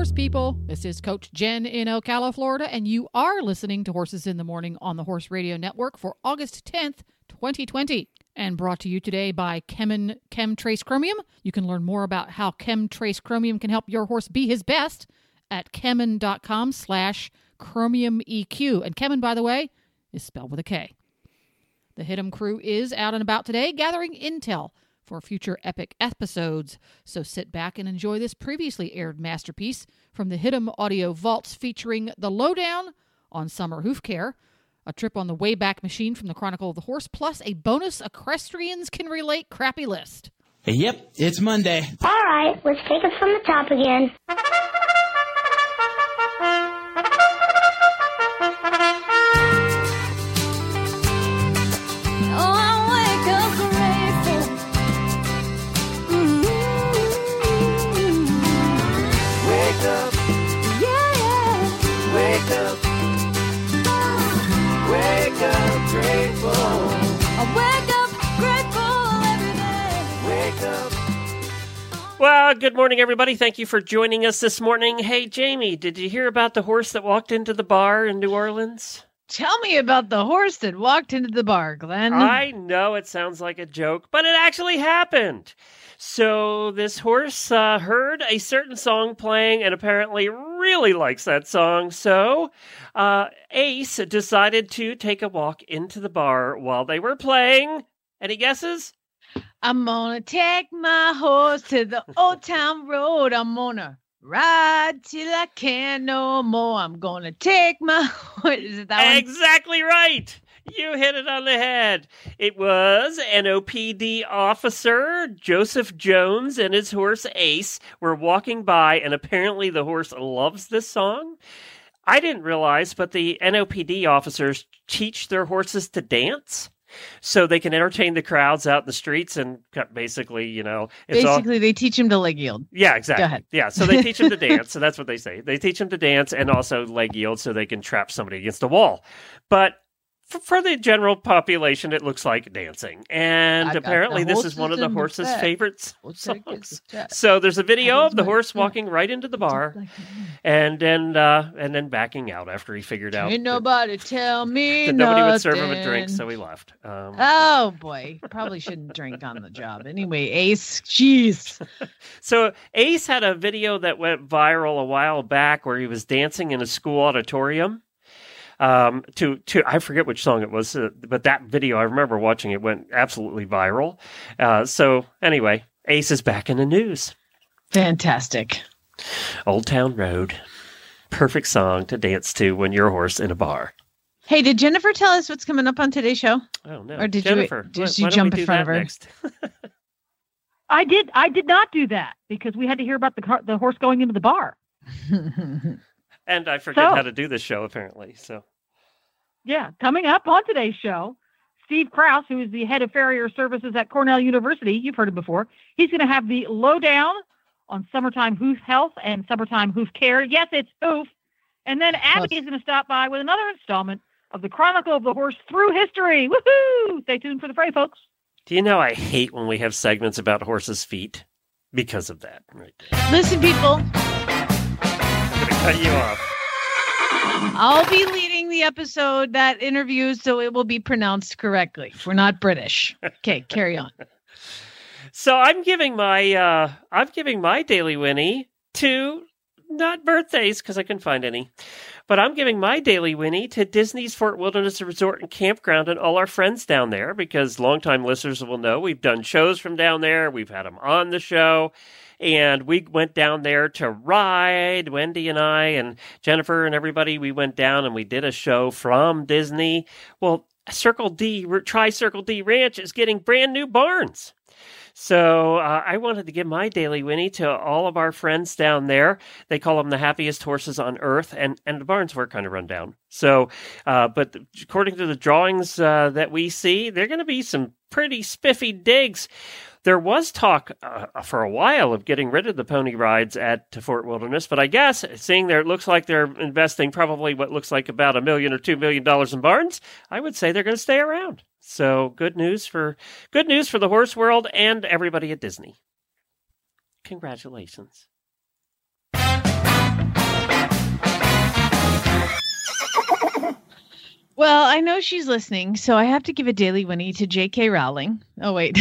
Horse people, this is Coach Jenn in Ocala, Florida, and you are listening to Horses in the Morning on the Horse Radio Network for August 10th, 2020, and brought to you today by Chemtrace Chromium. You can learn more about how Chemtrace Chromium can help your horse be his best at Kemin.com/chromiumeq. And Kemin, by the way, is spelled with a K. The Hit 'Em crew is out and about today gathering intel for future epic episodes, so sit back and enjoy this previously aired masterpiece from the Hit 'Em Audio Vaults, featuring the lowdown on summer hoof care, a trip on the Wayback Machine from the Chronicle of the Horse, plus a bonus equestrians can relate crappy list. Yep, it's Monday. All right, let's take it from the top again. Well, good morning, everybody. Thank you for joining us this morning. Hey, Jamie, did you hear about the horse that walked into the bar in New Orleans? Tell me about the horse that walked into the bar, Glenn. I know it sounds like a joke, but it actually happened. So this horse heard a certain song playing and apparently really likes that song. So Ace decided to take a walk into the bar while they were playing. Any guesses? I'm gonna take my horse to the Old Town Road. I'm gonna ride till I can no more. I'm gonna take my horse. Is it that one? Exactly right. You hit it on the head. It was NOPD officer Joseph Jones and his horse Ace were walking by, and apparently the horse loves this song. I didn't realize, but the NOPD officers teach their horses to dance, so they can entertain the crowds out in the streets and basically, you know, it's basically all... they teach them to leg yield. Yeah, exactly. Go ahead. Yeah, so they teach them to dance. So that's what they say. They teach them to dance and also leg yield so they can trap somebody against a wall. But for the general population, it looks like dancing. And apparently this is one of the horse's favorite songs. So there's a video of the horse walking right into the bar and then backing out after he figured out. Ain't nobody tell me nothing. Nobody would serve him a drink, so he left. Oh, boy. Probably shouldn't drink on the job. Anyway, Ace, jeez. So Ace had a video that went viral a while back where he was dancing in a school auditorium. I forget which song it was, but that video, I remember watching it, went absolutely viral. So anyway, Ace is back in the news. Fantastic. Old Town Road. Perfect song to dance to when you're a horse in a bar. Hey, did Jennifer tell us what's coming up on today's show? Oh, no. Or did Jennifer, did you jump in front of her? Next? I did not do that because we had to hear about the horse going into the bar. And I forget how to do this show, apparently. So, yeah, coming up on today's show, Steve Kraus, who is the head of farrier services at Cornell University, you've heard him before, he's going to have the lowdown on summertime hoof health and summertime hoof care. Yes, it's hoof. And then Abby is going to stop by with another installment of the Chronicle of the Horse Through History. Woohoo! Stay tuned for the fray, folks. Do you know I hate when we have segments about horses' feet because of that? Right there. Listen, people. Cut you off. I'll be leading the episode, that interview, so it will be pronounced correctly. We're not British. Okay, carry on. So I'm giving my Daily Winnie to, not birthdays because I couldn't find any, but I'm giving my Daily Winnie to Disney's Fort Wilderness Resort and Campground and all our friends down there, because longtime listeners will know we've done shows from down there. We've had them on the show. And we went down there to ride, Wendy and I and Jennifer and everybody. We went down and we did a show from Disney. Well, Circle D, Tri-Circle D Ranch is getting brand new barns. So I wanted to give my daily whinny to all of our friends down there. They call them the happiest horses on earth, and the barns were kind of run down. So, but according to the drawings that we see, they're going to be some pretty spiffy digs. There was talk for a while of getting rid of the pony rides at Fort Wilderness, but I guess seeing there, it looks like they're investing probably what looks like about $1 million or $2 million in barns. I would say they're going to stay around. So good news for the horse world and everybody at Disney. Congratulations. Well, I know she's listening, so I have to give a daily whinny to J.K. Rowling. Oh, wait.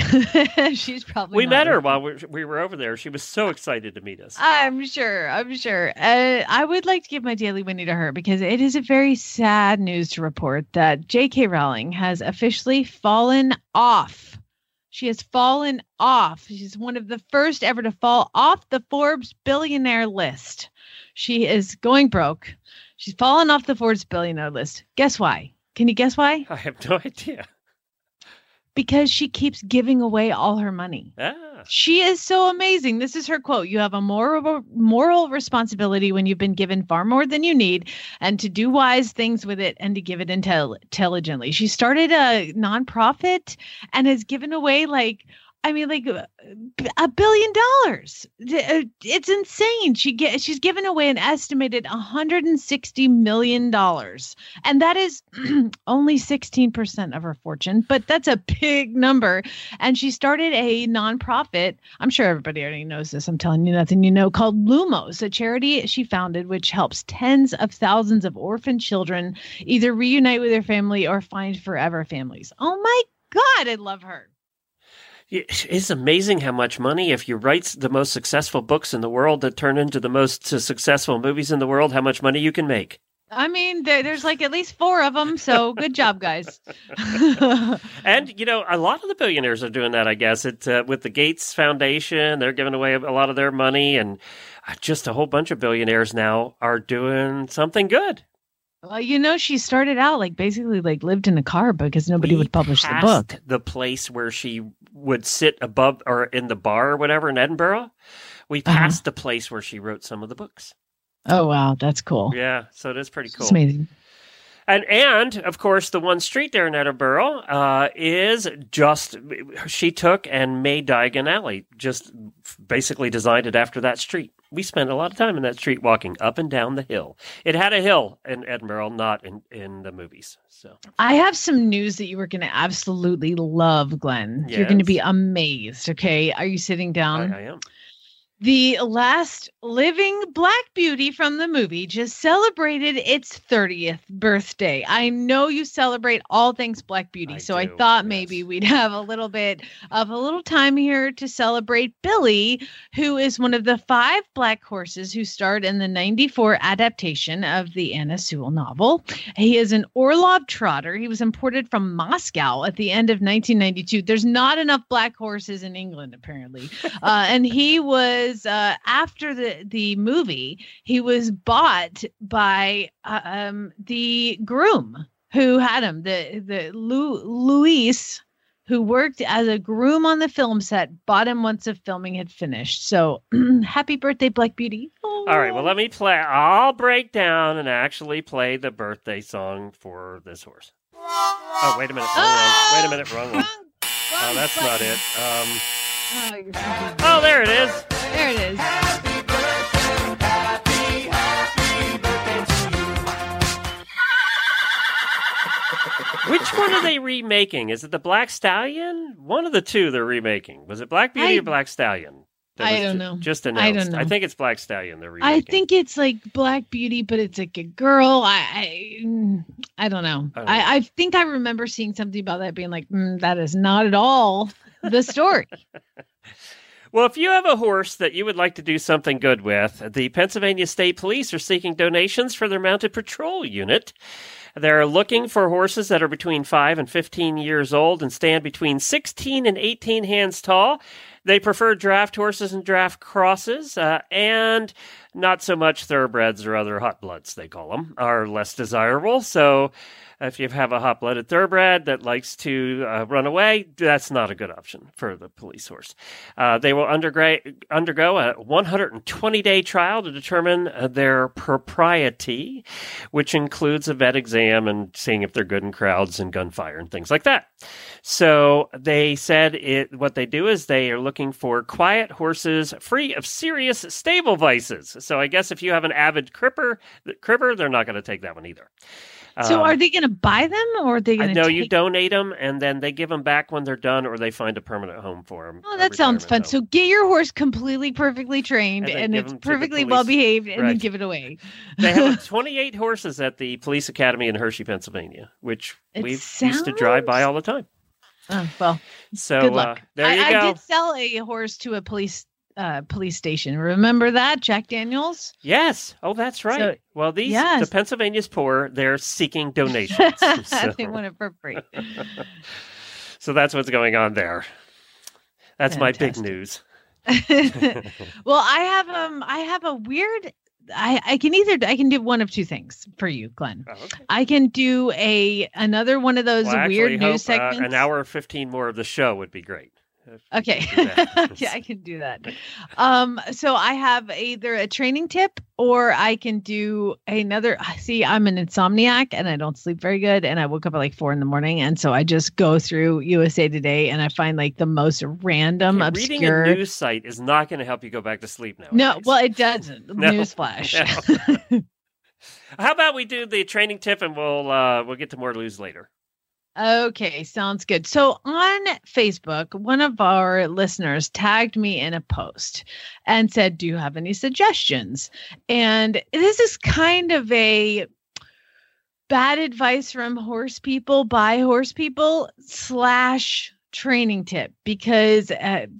She's probably We met listening. Her while we were over there. She was so excited to meet us. I'm sure. I would like to give my daily whinny to her because it is a very sad news to report that J.K. Rowling has officially fallen off. She has fallen off. She's one of the first ever to fall off the Forbes billionaire list. She is going broke. She's fallen off the Forbes billionaire list. Guess why? Can you guess why? I have no idea. Because she keeps giving away all her money. Ah. She is so amazing. This is her quote. You have a moral responsibility when you've been given far more than you need, and to do wise things with it and to give it intelligently. She started a nonprofit and has given away $1 billion. It's insane. She's given away an estimated $160 million. And that is only 16% of her fortune, but that's a big number. And she started a nonprofit. I'm sure everybody already knows this. I'm telling you nothing you know, called Lumos, a charity she founded, which helps tens of thousands of orphan children either reunite with their family or find forever families. Oh my God, I love her. It's amazing how much money, if you write the most successful books in the world that turn into the most successful movies in the world, how much money you can make. I mean, there's at least 4 of them, so good job, guys. And, a lot of the billionaires are doing that, I guess. It's with the Gates Foundation, they're giving away a lot of their money, and just a whole bunch of billionaires now are doing something good. Well, she started out basically lived in a car because nobody would publish the book. The place where she would sit above or in the bar or whatever in Edinburgh, we passed the place where she wrote some of the books. Oh, wow. That's cool. Yeah. So it is pretty cool. It's amazing. And of course, the one street there in Edinburgh she took and made Diagon Alley, just basically designed it after that street. We spent a lot of time in that street walking up and down the hill. It had a hill in Edinburgh, not in the movies. So I have some news that you are going to absolutely love, Glenn. Yes. You're going to be amazed. Okay. Are you sitting down? I am. The last living Black Beauty from the movie just celebrated its 30th birthday. I know you celebrate all things Black Beauty, I thought maybe we'd have a little time here to celebrate Billy, who is one of the 5 Black horses who starred in the 1994 adaptation of the Anna Sewell novel. He is an Orlov Trotter. He was imported from Moscow at the end of 1992. There's not enough Black horses in England, apparently. And he was after the movie, he was bought by the groom who had him, Luis, who worked as a groom on the film set, bought him once the filming had finished. So happy birthday, Black Beauty. Aww. All right, well, I'll break down and actually play the birthday song for this horse. Oh, wait a minute. Wrong one. Oh, that's not it. Oh, there it is. There it is. Happy birthday, happy birthday to you. Which one are they remaking? Is it the Black Stallion? One of the two they're remaking. Was it Black Beauty or Black Stallion? I don't know. Just announced. I don't know. I think it's Black Stallion they're remaking. I think it's Black Beauty, but it's a girl. I don't know. I think I remember seeing something about that being that is not at all the story. Well, if you have a horse that you would like to do something good with, the Pennsylvania State Police are seeking donations for their mounted patrol unit. They're looking for horses that are between 5 and 15 years old and stand between 16 and 18 hands tall. They prefer draft horses and draft crosses, and Not so much thoroughbreds or other hot bloods, they call them, are less desirable. So if you have a hot-blooded thoroughbred that likes to run away, that's not a good option for the police horse. They will undergo a 120-day trial to determine their propriety, which includes a vet exam and seeing if they're good in crowds and gunfire and things like that. So they said what they do is they are looking for quiet horses free of serious stable vices. So I guess if you have an avid cripper, they're not going to take that one either. So are they going to buy them, or are they going to you donate them, and then they give them back when they're done, or they find a permanent home for them. Oh, that sounds fun. Home. So get your horse completely, perfectly trained, and it's perfectly well-behaved, and then give it away. They have 28 horses at the police academy in Hershey, Pennsylvania, which we used to drive by all the time. Oh, well, so good luck. There you go. I did sell a horse to a police station. Remember that? Jack Daniels? Yes. Oh, that's right. So, well, the Pennsylvania's poor. They're seeking donations. They want it for free. So that's what's going on there. That's fantastic. My big news. Well, I have a weird... I can do one of two things for you, Glenn. Oh, okay. I can do another one of those weird news segments. An hour or 15 more of the show would be great. Okay. Yeah, I can do that. So I have either a training tip, or I can do another. See, I'm an insomniac and I don't sleep very good. And I woke up at 4 a.m. And so I just go through USA Today and I find the most random, obscure. Reading a news site is not going to help you go back to sleep now. No, well, it doesn't. No, newsflash. No. How about we do the training tip and we'll get to more news later. Okay, sounds good. So on Facebook, one of our listeners tagged me in a post and said, "Do you have any suggestions?" And this is kind of a bad advice from horse people by horse people / training tip, because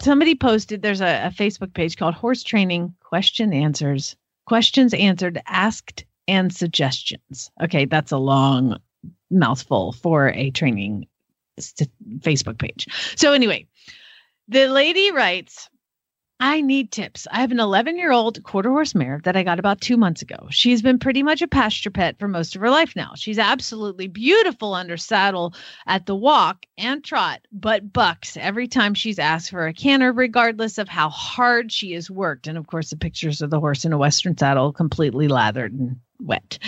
somebody posted, there's a Facebook page called Horse Training Questions Answered, Asked, and Suggestions. Okay, that's a long mouthful for a training Facebook page. So anyway, the lady writes, "I need tips. I have an 11-year-old quarter horse mare that I got about 2 months ago. She's been pretty much a pasture pet for most of her life now. She's absolutely beautiful under saddle at the walk and trot, but bucks every time she's asked for a canter, regardless of how hard she has worked." And of course, the pictures of the horse in a Western saddle, completely lathered and wet.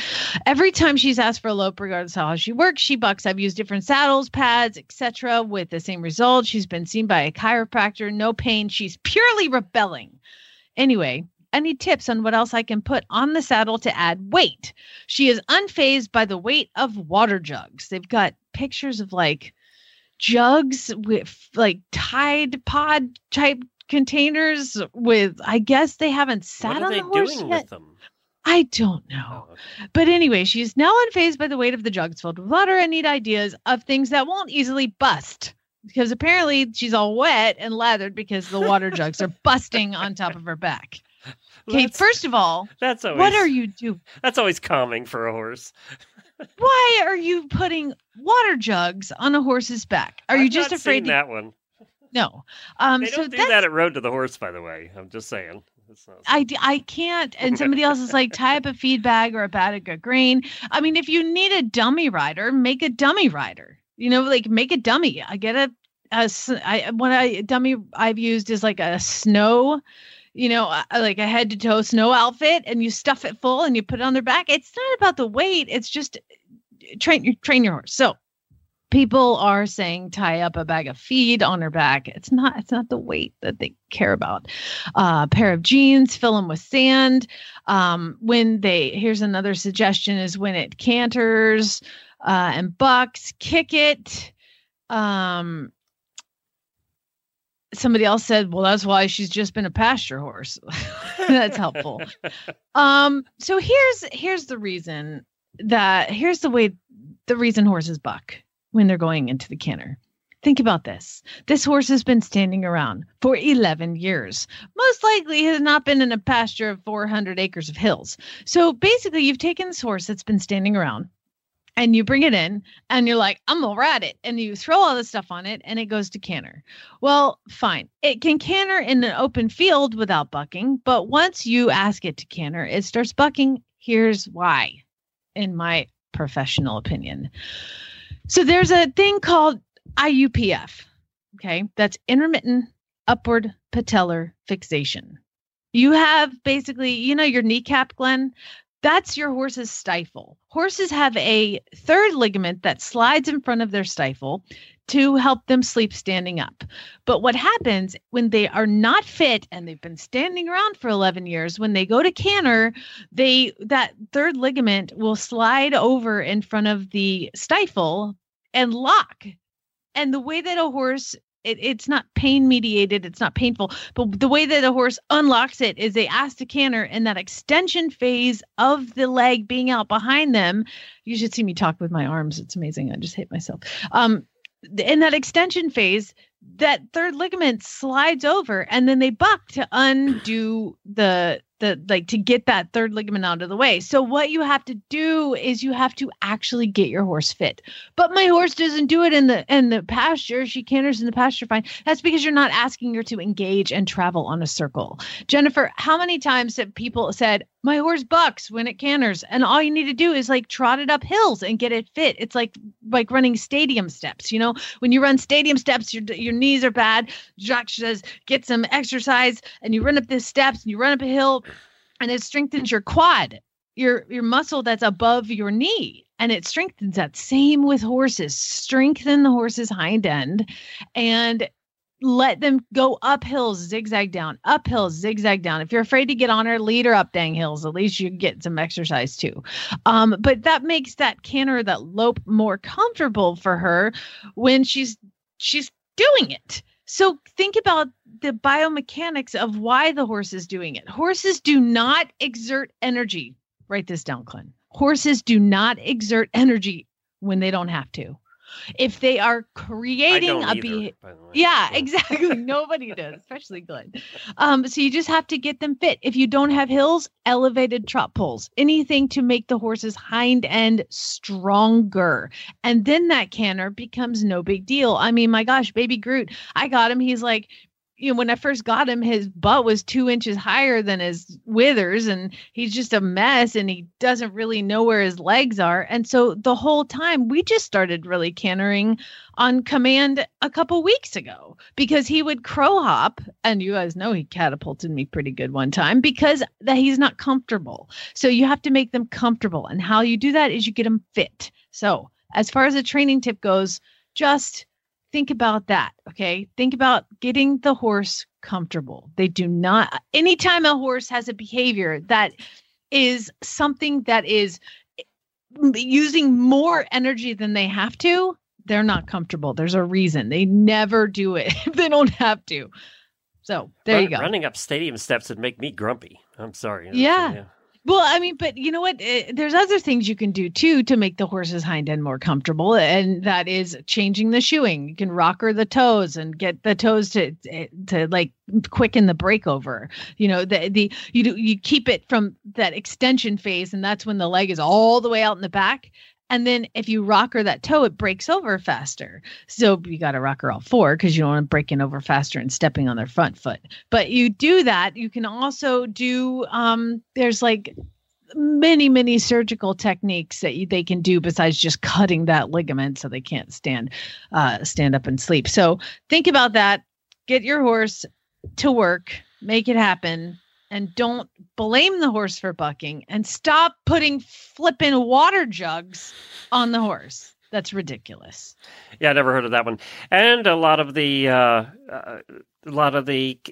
"Every time she's asked for a lope, regardless of how she works, she bucks. I've used different saddles, pads, etc., with the same result. She's been seen by a chiropractor. No pain. She's purely rebelling. Anyway, I need tips on what else I can put on the saddle to add weight. She is unfazed by the weight of water jugs." They've got pictures of jugs with Tide Pod type containers with, I guess they haven't sat on the horse yet. What are they doing with them? I don't know. But anyway, she's now unfazed by the weight of the jugs filled with water and need ideas of things that won't easily bust, because apparently she's all wet and lathered because the water jugs are busting on top of her back. Okay, first of all, what are you doing? That's always calming for a horse. Why are you putting water jugs on a horse's back? Are you just afraid? That one. No. They don't do that at Road to the Horse, by the way. I'm just saying. I can't. And somebody else is tie up a feed bag or a bag of grain. I mean, if you need a dummy rider, make a dummy rider. Make a dummy. I get a dummy I've used is a snow, a head to toe snow outfit, and you stuff it full and you put it on their back. It's not about the weight. It's just train your horse. So people are saying tie up a bag of feed on her back. It's not the weight that they care about. A pair of jeans, fill them with sand. Here's another suggestion is when it canters and bucks, kick it. Somebody else said, well, that's why she's just been a pasture horse. That's helpful. So here's the reason horses buck when they're going into the canter. Think about this. This horse has been standing around for 11 years. Most likely has not been in a pasture of 400 acres of hills. So basically, you've taken this horse that's been standing around and you bring it in and you're like, I'm going to ride it. And you throw all this stuff on it and it goes to canter. Well, fine. It can canter in an open field without bucking. But once you ask it to canter, it starts bucking. Here's why, in my professional opinion. So there's a thing called IUPF. Okay. That's intermittent upward patellar fixation. You have basically, you know, your kneecap, Glenn, that's your horse's stifle. Horses have a third ligament that slides in front of their stifle to help them sleep standing up. But what happens when they are not fit and they've been standing around for 11 years, when they go to canter, that third ligament will slide over in front of the stifle and lock. And the way that a horse, it's not pain mediated, it's not painful, but the way that a horse unlocks it is they ask to canter, and that extension phase of the leg being out behind them. You should see me talk with my arms. It's amazing. I just hit myself. In that extension phase, that third ligament slides over, and then they buck to undo the to get that third ligament out of the way. So what you have to do is you have to actually get your horse fit. But my horse doesn't do it in the pasture. She canters in the pasture fine. That's because you're not asking her to engage and travel on a circle. Jennifer, how many times have people said, my horse bucks when it canters, and all you need to do is like trot it up hills and get it fit? It's like running stadium steps. You know, when you run stadium steps, your knees are bad. Jacques says, get some exercise, and you run up these steps and you run up a hill, and it strengthens your quad, your muscle that's above your knee. And it strengthens that. Same with horses. Strengthen the horse's hind end and let them go up hills, zigzag down, up hills, zigzag down. If you're afraid to get on her, lead her up dang hills. At least you get some exercise too. But that makes that canter, that lope, more comfortable for her when she's doing it. So think about the biomechanics of why the horse is doing it. Horses do not exert energy. Write this down, Glenn. Horses do not exert energy when they don't have to. If they are creating a behavior, yeah, exactly. Nobody does, especially Glenn. So you just have to get them fit. If you don't have hills, elevated trot poles, anything to make the horse's hind end stronger. And then that canter becomes no big deal. I mean, my gosh, baby Groot, I got him. He's like, you know, when I first got him, his butt was 2 inches higher than his withers, and he's just a mess, and he doesn't really know where his legs are. And so the whole time, we just started really cantering on command a couple weeks ago, because he would crow hop, and you guys know he catapulted me pretty good one time because that he's not comfortable. So you have to make them comfortable, and how you do that is you get them fit. So as far as a training tip goes, just think about that, okay? Think about getting the horse comfortable. They do not, anytime a horse has a behavior that is something that is using more energy than they have to, they're not comfortable. There's a reason. They never do it if they don't have to. So there you go. Running up stadium steps would make me grumpy. I'm sorry. Yeah. Well, I mean, but you know what? There's other things you can do, too, to make the horse's hind end more comfortable. And that is changing the shoeing. You can rocker the toes and get the toes to like quicken the breakover. You know, you keep it from that extension phase. And that's when the leg is all the way out in the back. And then if you rocker that toe, it breaks over faster. So you got to rocker all four because you don't want them breaking over faster and stepping on their front foot. But you do that. You can also do, there's like many, many surgical techniques that they can do besides just cutting that ligament so they can't stand up and sleep. So think about that. Get your horse to work. Make it happen. And don't blame the horse for bucking, and stop putting flipping water jugs on the horse. That's ridiculous. Yeah, I never heard of that one. And a lot of the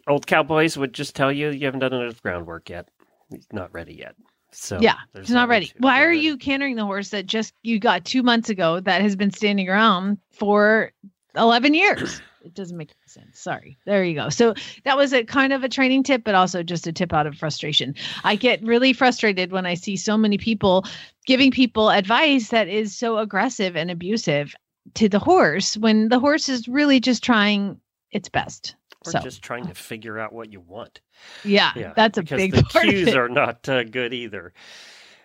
old cowboys would just tell you, you haven't done enough groundwork yet. He's not ready yet. So yeah, he's not ready. Why are you cantering the horse that just you got 2 months ago that has been standing around for 11 years? It doesn't make sense. Sorry. There you go. So that was a kind of a training tip, but also just a tip out of frustration. I get really frustrated when I see so many people giving people advice that is so aggressive and abusive to the horse when the horse is really just trying its best. Or just trying to figure out what you want. Yeah, that's a big part. Because the cues are not good either.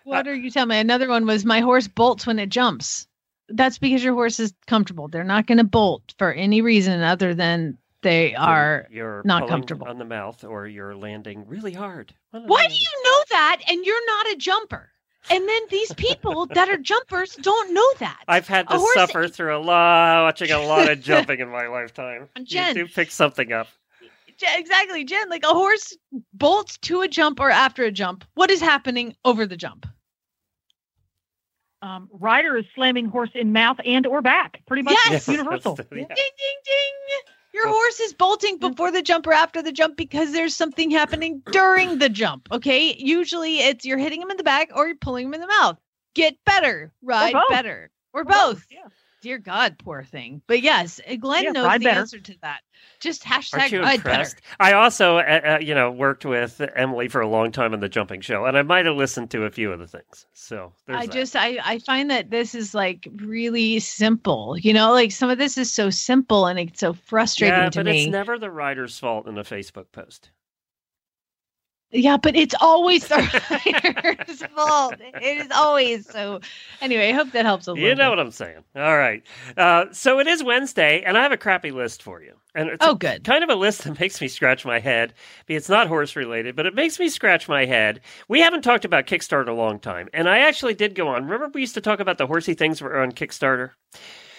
What are you telling me? Another one was my horse bolts when it jumps. That's because your horse is comfortable. They're not going to bolt for any reason other than they are you're not comfortable on the mouth, or you're landing really hard. Why do you know that? And you're not a jumper. And then these people that are jumpers don't know that. I've had to suffer through watching a lot of jumping in my lifetime. Jen, you do pick something up. Exactly, Jen. Like, a horse bolts to a jump or after a jump. What is happening over the jump? Rider is slamming horse in mouth and or back. Pretty much universal. Yeah. Ding, ding, ding. Your horse is bolting before the jump or after the jump because there's something happening during the jump, okay? Usually it's you're hitting him in the back or you're pulling him in the mouth. Get better. Ride better. Or both. Yeah. Dear God, poor thing. But yes, Glenn knows the answer to that. Just hashtag ride better. I also, worked with Emily for a long time on the jumping show, and I might have listened to a few of the things. So I find that this is like really simple. You know, like some of this is so simple, and it's so frustrating to me. Yeah, but it's never the rider's fault in a Facebook post. Yeah, but it's always the rider's fault. It is always. So anyway, I hope that helps a little bit. You know what I'm saying. All right. So it is Wednesday, and I have a crappy list for you. And it's kind of a list that makes me scratch my head. It's not horse-related, but it makes me scratch my head. We haven't talked about Kickstarter in a long time, and I actually did go on. Remember we used to talk about the horsey things that were on Kickstarter?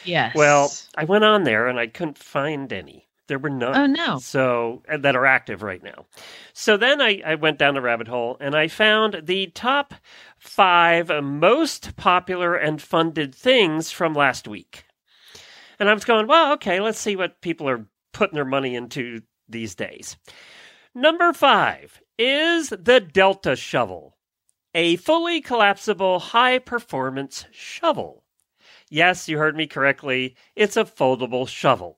Yes. Well, I went on there, and I couldn't find any. There were none. Oh, no. So that are active right now. So then I went down the rabbit hole and I found the top 5 most popular and funded things from last week. And I was going, well, okay, let's see what people are putting their money into these days. Number 5 is the Delta Shovel, a fully collapsible high-performance shovel. Yes, you heard me correctly. It's a foldable shovel.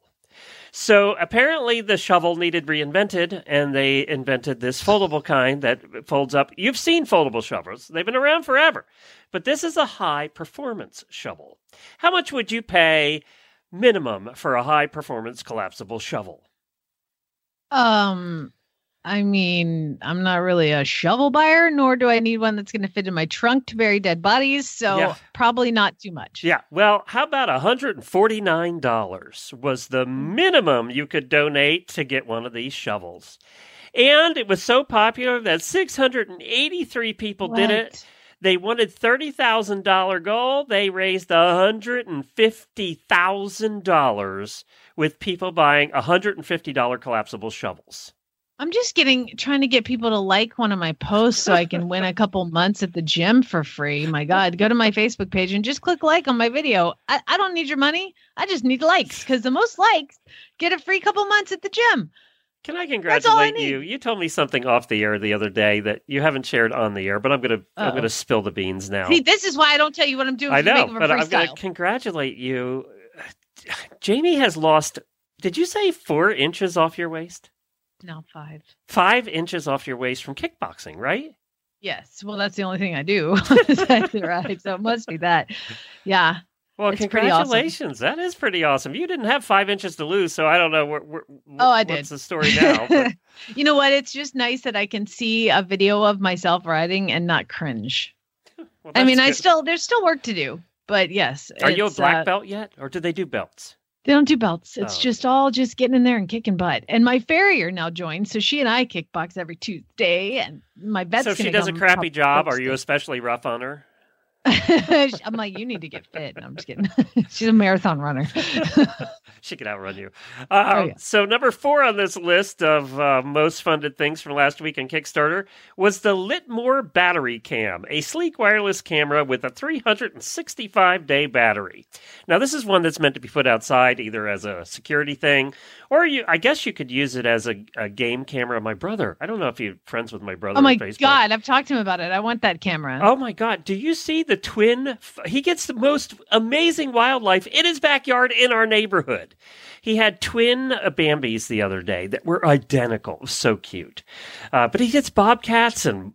So apparently the shovel needed reinvented, and they invented this foldable kind that folds up. You've seen foldable shovels. They've been around forever. But this is a high-performance shovel. How much would you pay minimum for a high-performance collapsible shovel? I mean, I'm not really a shovel buyer, nor do I need one that's going to fit in my trunk to bury dead bodies. So probably not too much. Yeah. Well, how about $149 was the minimum you could donate to get one of these shovels. And it was so popular that 683 people did it. They wanted $30,000 goal. They raised $150,000 with people buying $150 collapsible shovels. I'm just trying to get people to like one of my posts so I can win a couple months at the gym for free. My God, go to my Facebook page and just click like on my video. I don't need your money. I just need likes, because the most likes get a free couple months at the gym. Can I congratulate you? You told me something off the air the other day that you haven't shared on the air, but I'm going to spill the beans now. See, this is why I don't tell you what I'm doing. I know, but I'm going to congratulate you. Jamie has lost, did you say 4 inches off your waist? No, 5. 5 inches off your waist from kickboxing, right? Yes. Well, that's the only thing I do. Right. So it must be that. Yeah. Well, congratulations. Awesome. That is pretty awesome. You didn't have 5 inches to lose, so I don't know what's the story now. But... You know what? It's just nice that I can see a video of myself riding and not cringe. Well, I mean, good. There's still work to do, but yes. Are you a black belt yet? Or do they do belts? They don't do belts. It's just getting in there and kicking butt. And my farrier now joins, so she and I kickbox every Tuesday. And my vet's so she does a crappy job. Are you especially rough on her? I'm like, you need to get fit. No, I'm just kidding. She's a marathon runner. She could outrun you. So number 4 on this list of most funded things from last week on Kickstarter was the Litmore Battery Cam, a sleek wireless camera with a 365-day battery. Now, this is one that's meant to be put outside either as a security thing, or I guess you could use it as a game camera. My brother, I don't know if you're friends with my brother. Oh, my God. I've talked to him about it. I want that camera. Oh, my God. Do you see the twin? He gets the most amazing wildlife in his backyard in our neighborhood. He had twin Bambis the other day that were identical. It was so cute. But he gets bobcats and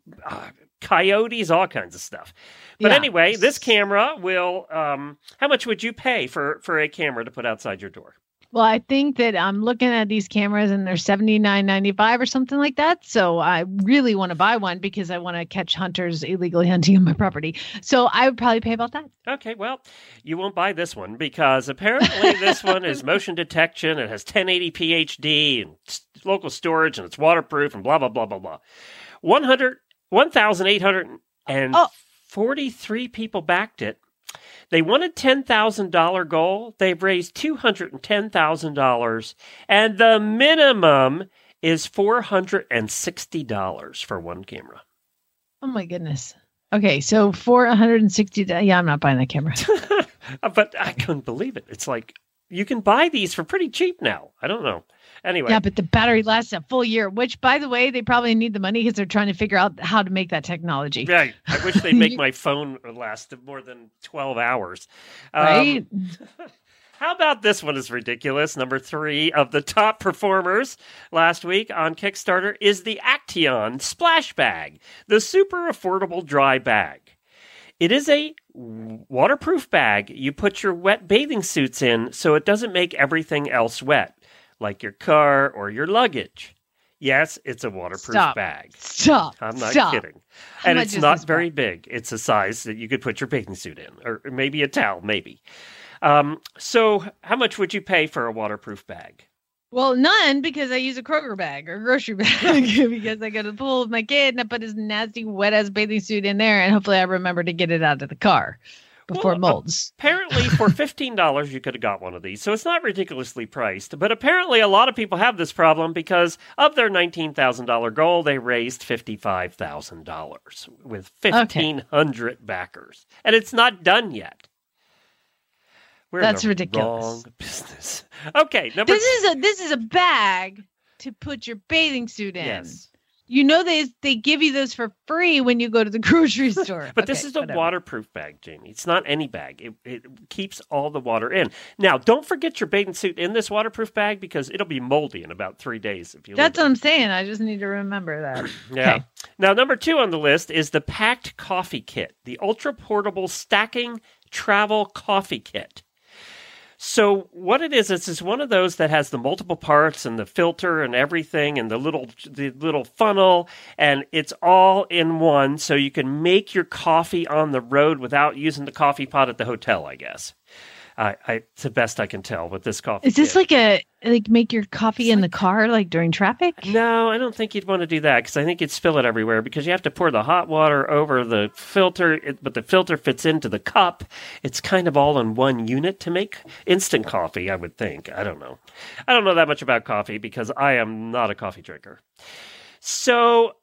coyotes, all kinds of stuff. But anyway, this camera will, how much would you pay for a camera to put outside your door? Well, I think that I'm looking at these cameras and they're $79.95 or something like that. So I really want to buy one because I want to catch hunters illegally hunting on my property. So I would probably pay about that. Okay, well, you won't buy this one because apparently this one is motion detection. It has 1080 PhD and local storage and it's waterproof and blah, blah, blah, blah, blah. 1,843 people backed it. They won a $10,000 goal. They've raised $210,000, and the minimum is $460 for one camera. Oh my goodness! Okay, so $460. Yeah, I'm not buying that camera. But I couldn't believe it. It's like you can buy these for pretty cheap now. I don't know. Anyway, yeah, but the battery lasts a full year. Which, by the way, they probably need the money because they're trying to figure out how to make that technology. Right. I wish they'd make my phone last more than 12 hours. Right. How about this one? Is ridiculous. Number 3 of the top performers last week on Kickstarter is the Acteon Splash Bag, the super affordable dry bag. It is a waterproof bag you put your wet bathing suits in, so it doesn't make everything else wet, like your car or your luggage. Yes, it's a waterproof bag. Stop. I'm not kidding. And it's not very big. It's a size that you could put your bathing suit in, or maybe a towel, maybe. So how much would you pay for a waterproof bag? Well, none, because I use a Kroger bag or grocery bag because I go to the pool with my kid and I put his nasty wet-ass bathing suit in there, and hopefully I remember to get it out of the car before molds. Apparently for $15 you could have got one of these, so it's not ridiculously priced. But apparently a lot of people have this problem because of their $19,000 goal, they raised $55,000 with 1,500 backers. And it's not done yet. We're That's ridiculous. Wrong business. Okay, this is a bag to put your bathing suit in. Yes. You know they give you those for free when you go to the grocery store. But okay, this is a waterproof bag, Jamie. It's not any bag. It keeps all the water in. Now, don't forget your bathing suit in this waterproof bag because it'll be moldy in about 3 days. That's what I'm saying. I just need to remember that. Yeah. Okay. Now, number 2 on the list is the Packed Coffee Kit, the ultra-portable stacking travel coffee kit. So what it is, it's one of those that has the multiple parts and the filter and everything and the little funnel, and it's all in one, so you can make your coffee on the road without using the coffee pot at the hotel, I guess. It's the best I can tell with this coffee. Is this like make your coffee in the car, like during traffic? No, I don't think you'd want to do that because I think you'd spill it everywhere because you have to pour the hot water over the filter, but the filter fits into the cup. It's kind of all in one unit to make instant coffee, I would think. I don't know. I don't know that much about coffee because I am not a coffee drinker. So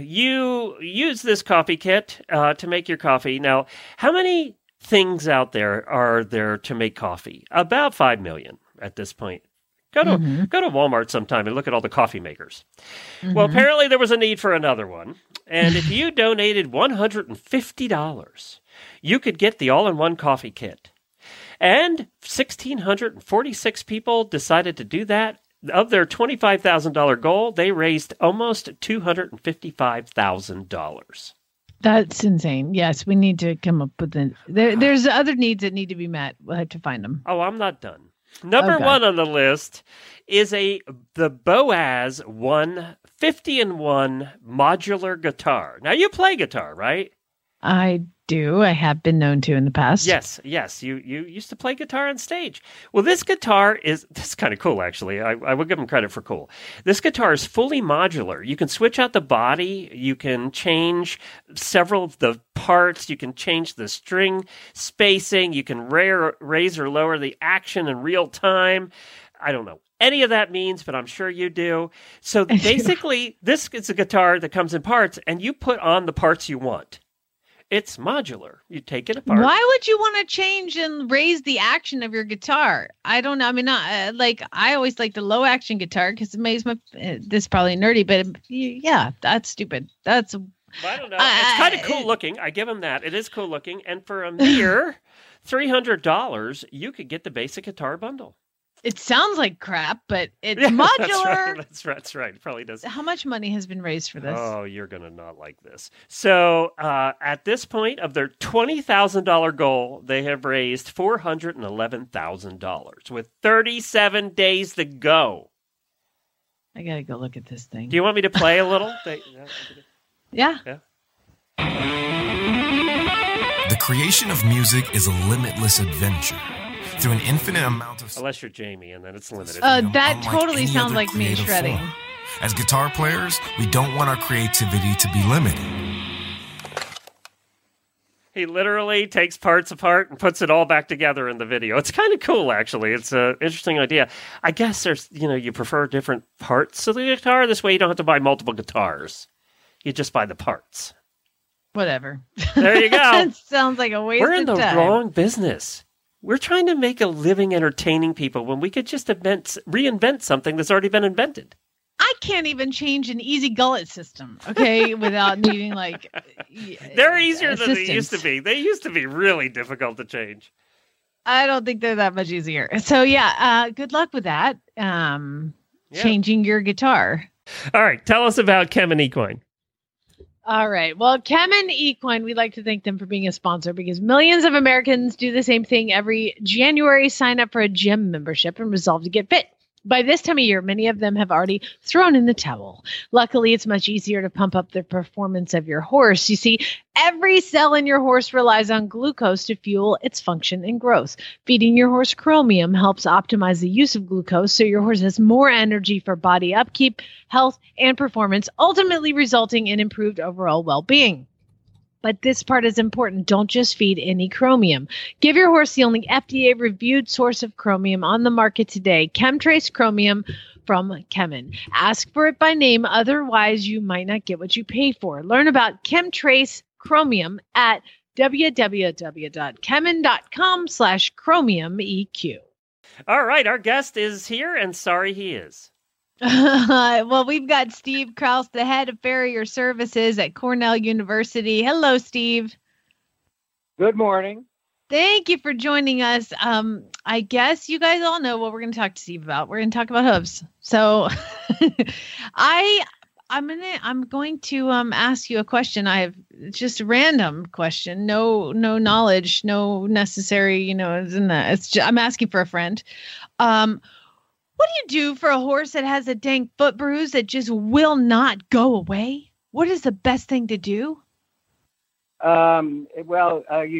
you use this coffee kit to make your coffee. Now, how many things out there are there to make coffee? About 5 million at this point. Go to Walmart sometime and look at all the coffee makers. Mm-hmm. Well, apparently there was a need for another one. And if you donated $150, you could get the all-in-one coffee kit. And 1,646 people decided to do that. Of their $25,000 goal, they raised almost $255,000. That's insane. Yes, we need to come up with it. There's other needs that need to be met. We'll have to find them. Oh, I'm not done. Number 1 on the list is the Boaz 150-in-1 modular guitar. Now, you play guitar, right? I do. I have been known to in the past. Yes. You used to play guitar on stage. Well, this is kind of cool, actually. I will give them credit for cool. This guitar is fully modular. You can switch out the body. You can change several of the parts. You can change the string spacing. You can raise or lower the action in real time. I don't know any of that means, but I'm sure you do. So basically, this is a guitar that comes in parts, and you put on the parts you want. It's modular. You take it apart. Why would you want to change and raise the action of your guitar? I don't know. I mean, I always like the low action guitar because it makes my. This is probably nerdy, but yeah, that's stupid. That's. I don't know. It's kind of cool looking. I give them that. It is cool looking, and for a mere $300, you could get the basic guitar bundle. It sounds like crap, but it's modular. That's right. It probably does. How much money has been raised for this? Oh, you're going to not like this. So at this point of their $20,000 goal, they have raised $411,000 with 37 days to go. I got to go look at this thing. Do you want me to play a little? Yeah. The creation of music is a limitless adventure. Through an infinite amount of... Unless you're Jamie, and then it's limited. That totally sounds like me shredding. Form. As guitar players, we don't want our creativity to be limited. He literally takes parts apart and puts it all back together in the video. It's kind of cool, actually. It's an interesting idea. I guess there's, you know, you prefer different parts of the guitar. This way you don't have to buy multiple guitars. You just buy the parts. Whatever. There you go. That sounds like a waste of time. We're in the wrong business. We're trying to make a living entertaining people when we could just reinvent something that's already been invented. I can't even change an easy gullet system, okay, without needing, like, they're easier assistance. Than they used to be. They used to be really difficult to change. I don't think they're that much easier. So, yeah, good luck with that, changing your guitar. All right, tell us about Kemin Equine. All right. Well, Kemin Equine, we'd like to thank them for being a sponsor because millions of Americans do the same thing every January, sign up for a gym membership and resolve to get fit. By this time of year, many of them have already thrown in the towel. Luckily, it's much easier to pump up the performance of your horse. You see, every cell in your horse relies on glucose to fuel its function and growth. Feeding your horse chromium helps optimize the use of glucose so your horse has more energy for body upkeep, health, and performance, ultimately resulting in improved overall well-being. But this part is important. Don't just feed any chromium. Give your horse the only FDA-reviewed source of chromium on the market today, Chemtrace Chromium from Kemin. Ask for it by name. Otherwise, you might not get what you pay for. Learn about Chemtrace Chromium at www.kemin.com/chromiumeq. All right. Our guest is here, and sorry he is. Well, we've got Steve Kraus, the head of farrier services at Cornell University. Hello, Steve. Good morning. Thank you for joining us. I guess you guys all know what we're going to talk to Steve about. We're going to talk about hooves. So I'm going to ask you a question. I have just a random question. No knowledge, no necessary, you know, it's in that. I'm asking for a friend. What do you do for a horse that has a dang foot bruise that just will not go away? What is the best thing to do? You're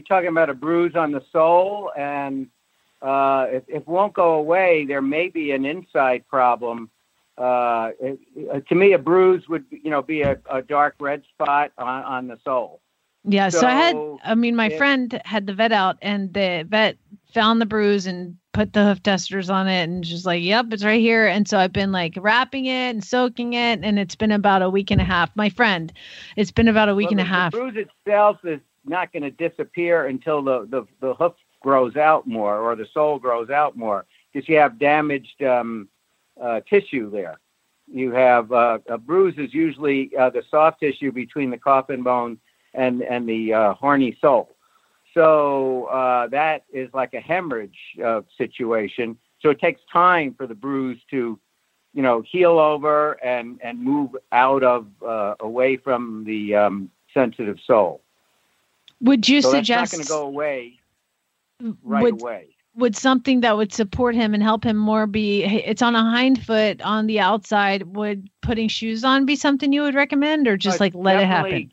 talking about a bruise on the sole, and if it won't go away, there may be an inside problem. To me, a bruise would, you know, be a dark red spot on the sole. Yeah, so my friend had the vet out, and the vet found the bruise and put the hoof testers on it and just like, yep, it's right here. And so I've been like wrapping it and soaking it. And it's been about a week and a half. My friend, it's been about a week and a half. The bruise itself is not going to disappear until the hoof grows out more or the sole grows out more because you have damaged tissue there. You have a bruise is usually the soft tissue between the coffin bone and the horny sole. So that is like a hemorrhage situation. So it takes time for the bruise to, you know, heal over and move out of away from the sensitive sole. Would you suggest that's not going to go away away? Would something that would support him and help him more be? It's on a hind foot on the outside. Would putting shoes on be something you would recommend, or just like let it happen?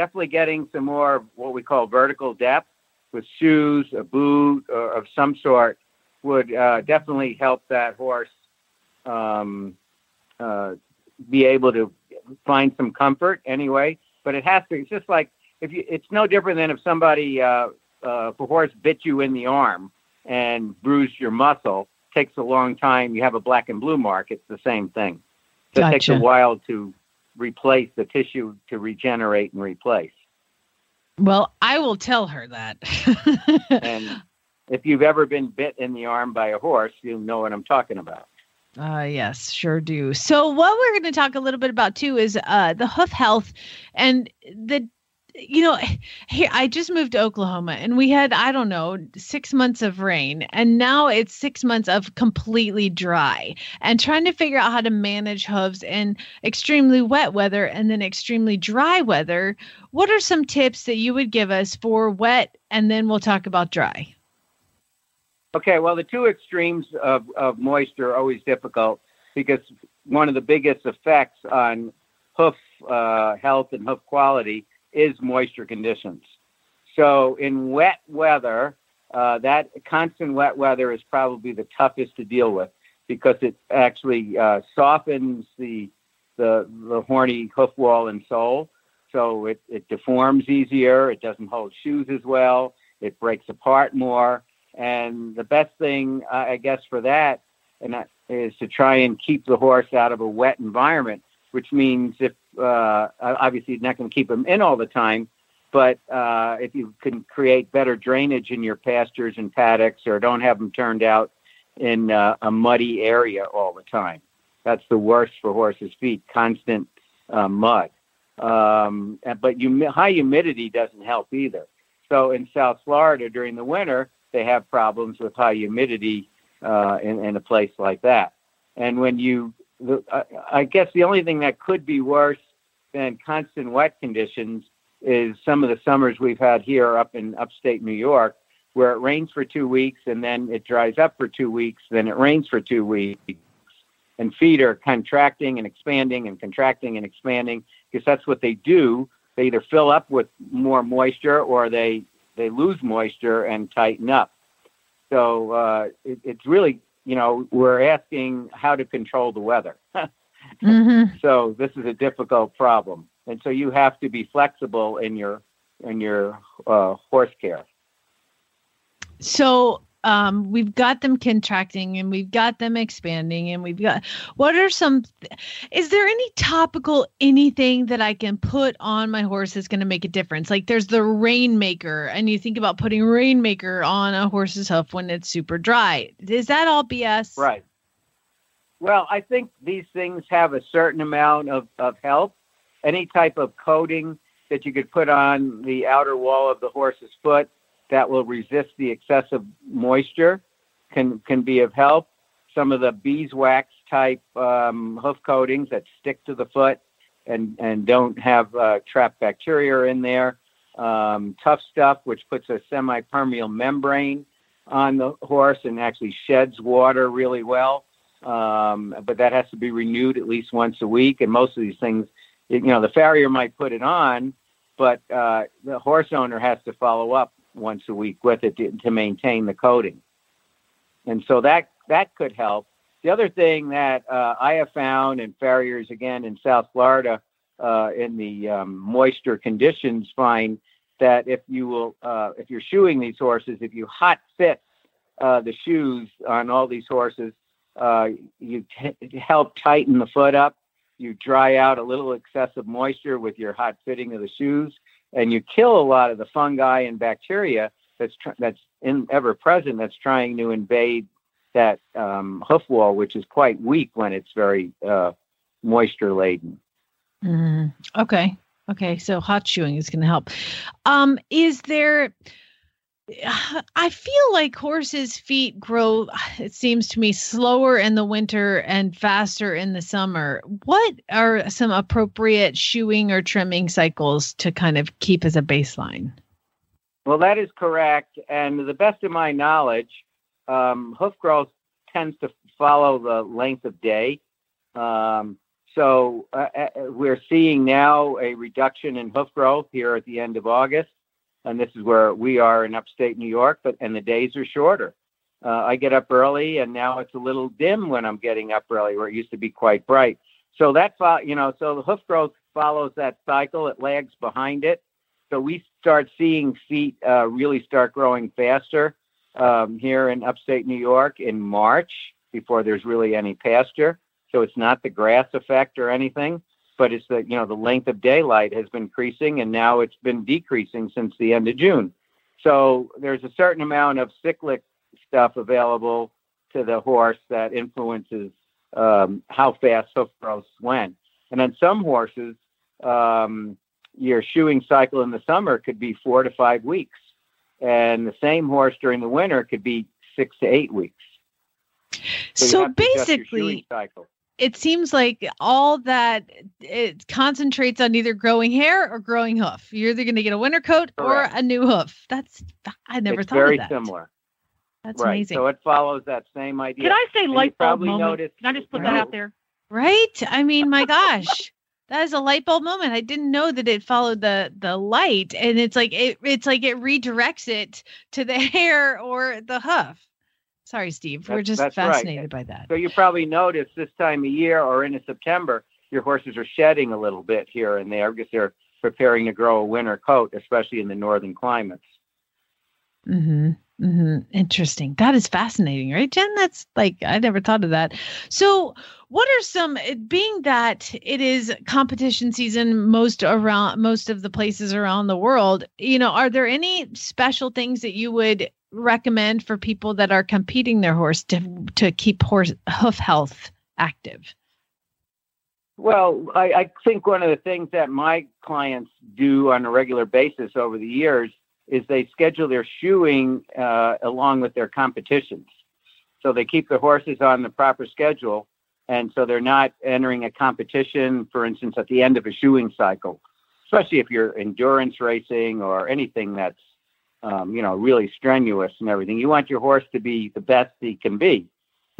Definitely getting some more of what we call vertical depth with shoes, a boot, or of some sort would definitely help that horse be able to find some comfort anyway. But it has to. It's just like it's no different than if somebody if a horse bit you in the arm and bruised your muscle. It takes a long time. You have a black and blue mark. It's the same thing. So gotcha. It takes a while to replace the tissue to regenerate and replace. Well, I will tell her that. And if you've ever been bit in the arm by a horse, you'll know what I'm talking about. Yes, sure do. So what we're going to talk a little bit about too is the hoof health and the you know, here, I just moved to Oklahoma and we had, I don't know, 6 months of rain, and now it's 6 months of completely dry, and trying to figure out how to manage hooves in extremely wet weather and then extremely dry weather. What are some tips that you would give us for wet? And then we'll talk about dry. Okay. Well, the two extremes of moisture are always difficult, because one of the biggest effects on hoof health and hoof quality is moisture conditions. So in wet weather, that constant wet weather is probably the toughest to deal with, because it actually softens the horny hoof wall and sole. So it deforms easier. It doesn't hold shoes as well. It breaks apart more. And the best thing, I guess, for that is to try and keep the horse out of a wet environment, which means if obviously you're not going to keep them in all the time, but if you can create better drainage in your pastures and paddocks, or don't have them turned out in a muddy area all the time. That's the worst for horses' feet, constant mud. But high humidity doesn't help either. So in South Florida during the winter, they have problems with high humidity in a place like that. And when I guess the only thing that could be worse than constant wet conditions is some of the summers we've had here up in upstate New York, where it rains for 2 weeks and then it dries up for 2 weeks, then it rains for 2 weeks. And feet are contracting and expanding and contracting and expanding, because that's what they do. They either fill up with more moisture or they lose moisture and tighten up. So it's really, you know, we're asking how to control the weather. Mm-hmm. So this is a difficult problem. And so you have to be flexible in your horse care. So we've got them contracting and we've got them expanding and we've got, is there any anything that I can put on my horse that's going to make a difference? Like there's the rainmaker, and you think about putting rainmaker on a horse's hoof when it's super dry. Is that all BS? Right. Well, I think these things have a certain amount of help. Any type of coating that you could put on the outer wall of the horse's foot that will resist the excessive moisture can be of help. Some of the beeswax type hoof coatings that stick to the foot and don't have trapped bacteria in there. Tough Stuff, which puts a semi-permeable membrane on the horse and actually sheds water really well. But that has to be renewed at least once a week. And most of these things, you know, the farrier might put it on, but the horse owner has to follow up once a week with it to maintain the coating. And so that could help. The other thing that I have found, and farriers again in South Florida in the moisture conditions find that if you're shoeing these horses, if you hot fit the shoes on all these horses, you help tighten the foot up. You dry out a little excessive moisture with your hot fitting of the shoes, and you kill a lot of the fungi and bacteria that's ever present, that's trying to invade that hoof wall, which is quite weak when it's very moisture laden. Mm-hmm. Okay. So hot shoeing is going to help. I feel like horses' feet grow, it seems to me, slower in the winter and faster in the summer. What are some appropriate shoeing or trimming cycles to kind of keep as a baseline? Well, that is correct. And to the best of my knowledge, hoof growth tends to follow the length of day. So we're seeing now a reduction in hoof growth here at the end of August. And this is where we are in upstate New York, and the days are shorter. I get up early, and now it's a little dim when I'm getting up early, where it used to be quite bright. So so the hoof growth follows that cycle; it lags behind it. So we start seeing feet really start growing faster here in upstate New York in March, before there's really any pasture. So it's not the grass effect or anything, but it's that, you know, the length of daylight has been increasing, and now it's been decreasing since the end of June. So there's a certain amount of cyclic stuff available to the horse that influences how fast hoof growth went. And on some horses, your shoeing cycle in the summer could be 4 to 5 weeks, and the same horse during the winter could be 6 to 8 weeks. So basically, it seems like all that it concentrates on either growing hair or growing hoof. You're either going to get a winter coat Correct. Or a new hoof. That's I never it's thought of that. It's very similar. That's right. Amazing. So it follows that same idea. Can I say light bulb moment? Can I just put that out there? Right? I mean, my gosh. That is a light bulb moment. I didn't know that it followed the light, and it's like it redirects it to the hair or the hoof. Sorry, Steve. We're just fascinated by that. So you probably notice this time of year or in September, your horses are shedding a little bit here and there because they're preparing to grow a winter coat, especially in the northern climates. Mm-hmm. Mm-hmm. Interesting. That is fascinating, right, Jen? That's like, I never thought of that. So what are some, being that it is competition season most of the places around the world, are there any special things that you would recommend for people that are competing their horse to keep hoof health active? Well, I think one of the things that my clients do on a regular basis over the years is they schedule their shoeing along with their competitions. So they keep the horses on the proper schedule, and so they're not entering a competition, for instance, at the end of a shoeing cycle, especially if you're endurance racing or anything that's, really strenuous and everything. You want your horse to be the best he can be.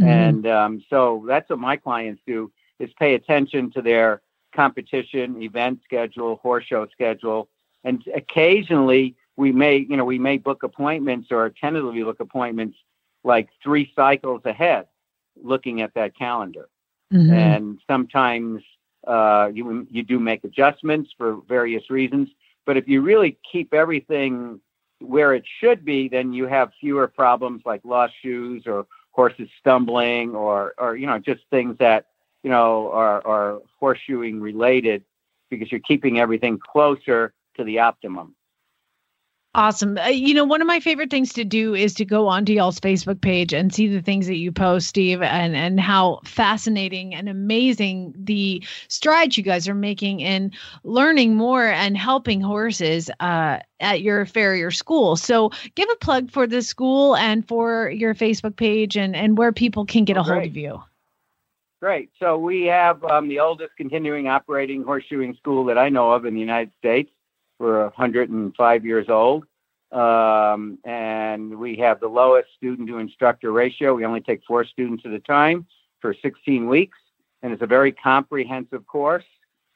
Mm-hmm. And so that's what my clients do, is pay attention to their competition, event schedule, horse show schedule, and occasionally we may book appointments or tentatively book appointments like 3 cycles ahead, looking at that calendar. Mm-hmm. And sometimes you do make adjustments for various reasons. But if you really keep everything where it should be, then you have fewer problems like lost shoes or horses stumbling or just things that, are horseshoeing related, because you're keeping everything closer to the optimum. Awesome. One of my favorite things to do is to go onto y'all's Facebook page and see the things that you post, Steve, and how fascinating and amazing the strides you guys are making in learning more and helping horses at your farrier school. So give a plug for the school and for your Facebook page and where people can get a hold of you. Great. So we have the oldest continuing operating horseshoeing school that I know of in the United States. We're 105 years old, and we have the lowest student-to-instructor ratio. We only take 4 students at a time for 16 weeks, and it's a very comprehensive course.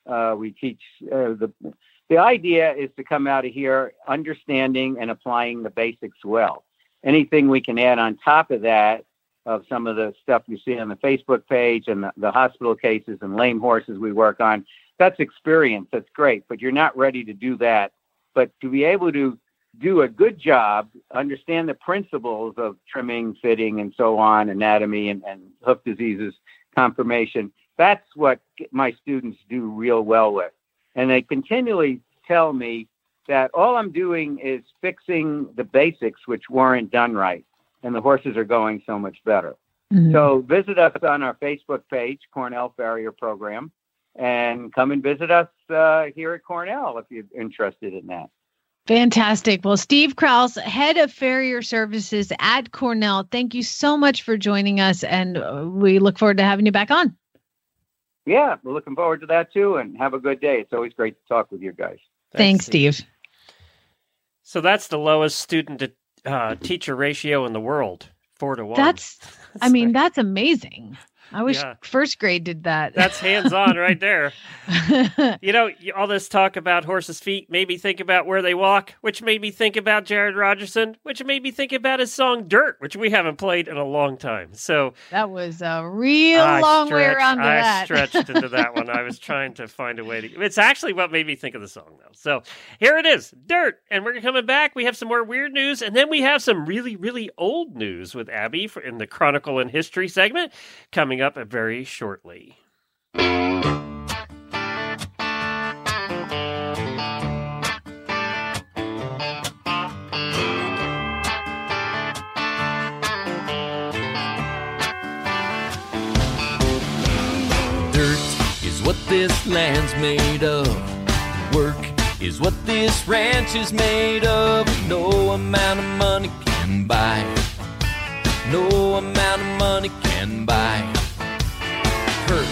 We teach the idea is to come out of here understanding and applying the basics well. Anything we can add on top of that, of some of the stuff you see on the Facebook page and the hospital cases and lame horses we work on, that's experience. That's great, but you're not ready to do that. But to be able to do a good job, understand the principles of trimming, fitting, and so on, anatomy and hoof diseases, conformation, that's what my students do real well with. And they continually tell me that all I'm doing is fixing the basics, which weren't done right, and the horses are going so much better. Mm-hmm. So visit us on our Facebook page, Cornell Farrier Program, and come and visit us here at Cornell if you're interested in that. Fantastic. Well, Steve Kraus, Head of Farrier Services at Cornell, thank you so much for joining us, and we look forward to having you back on. Yeah, we're looking forward to that too, and have a good day. It's always great to talk with you guys. Thanks Steve. So that's the lowest student-to-teacher ratio in the world, 4 to 1. That's amazing. I wish first grade did that. That's hands-on right there. All this talk about horses' feet made me think about where they walk, which made me think about Jared Rogerson, which made me think about his song Dirt, which we haven't played in a long time. So that was a real long way around to that. I stretched into that one. I was trying to find a way to... It's actually what made me think of the song, though. So here it is, Dirt. And we're coming back. We have some more weird news, and then we have some really, really old news with Abby in the Chronicle and History segment coming up very shortly. Dirt is what this land's made of. Work is what this ranch is made of. No amount of money can buy it. No amount of money can buy it. Hurt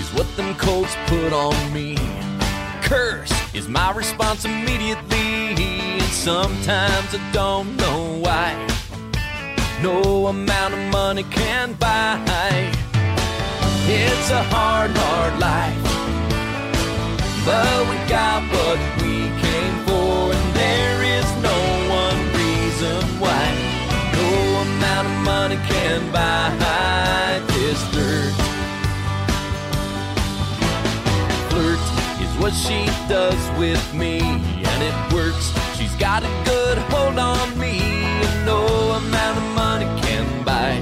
is what them colts put on me. Curse is my response immediately. And sometimes I don't know why. No amount of money can buy. It's a hard, hard life, but we got what we came for, and there is no one reason why. No amount of money can buy this dirt. Flirt is what she does with me, and it works. She's got a good hold on me, and no amount of money can buy.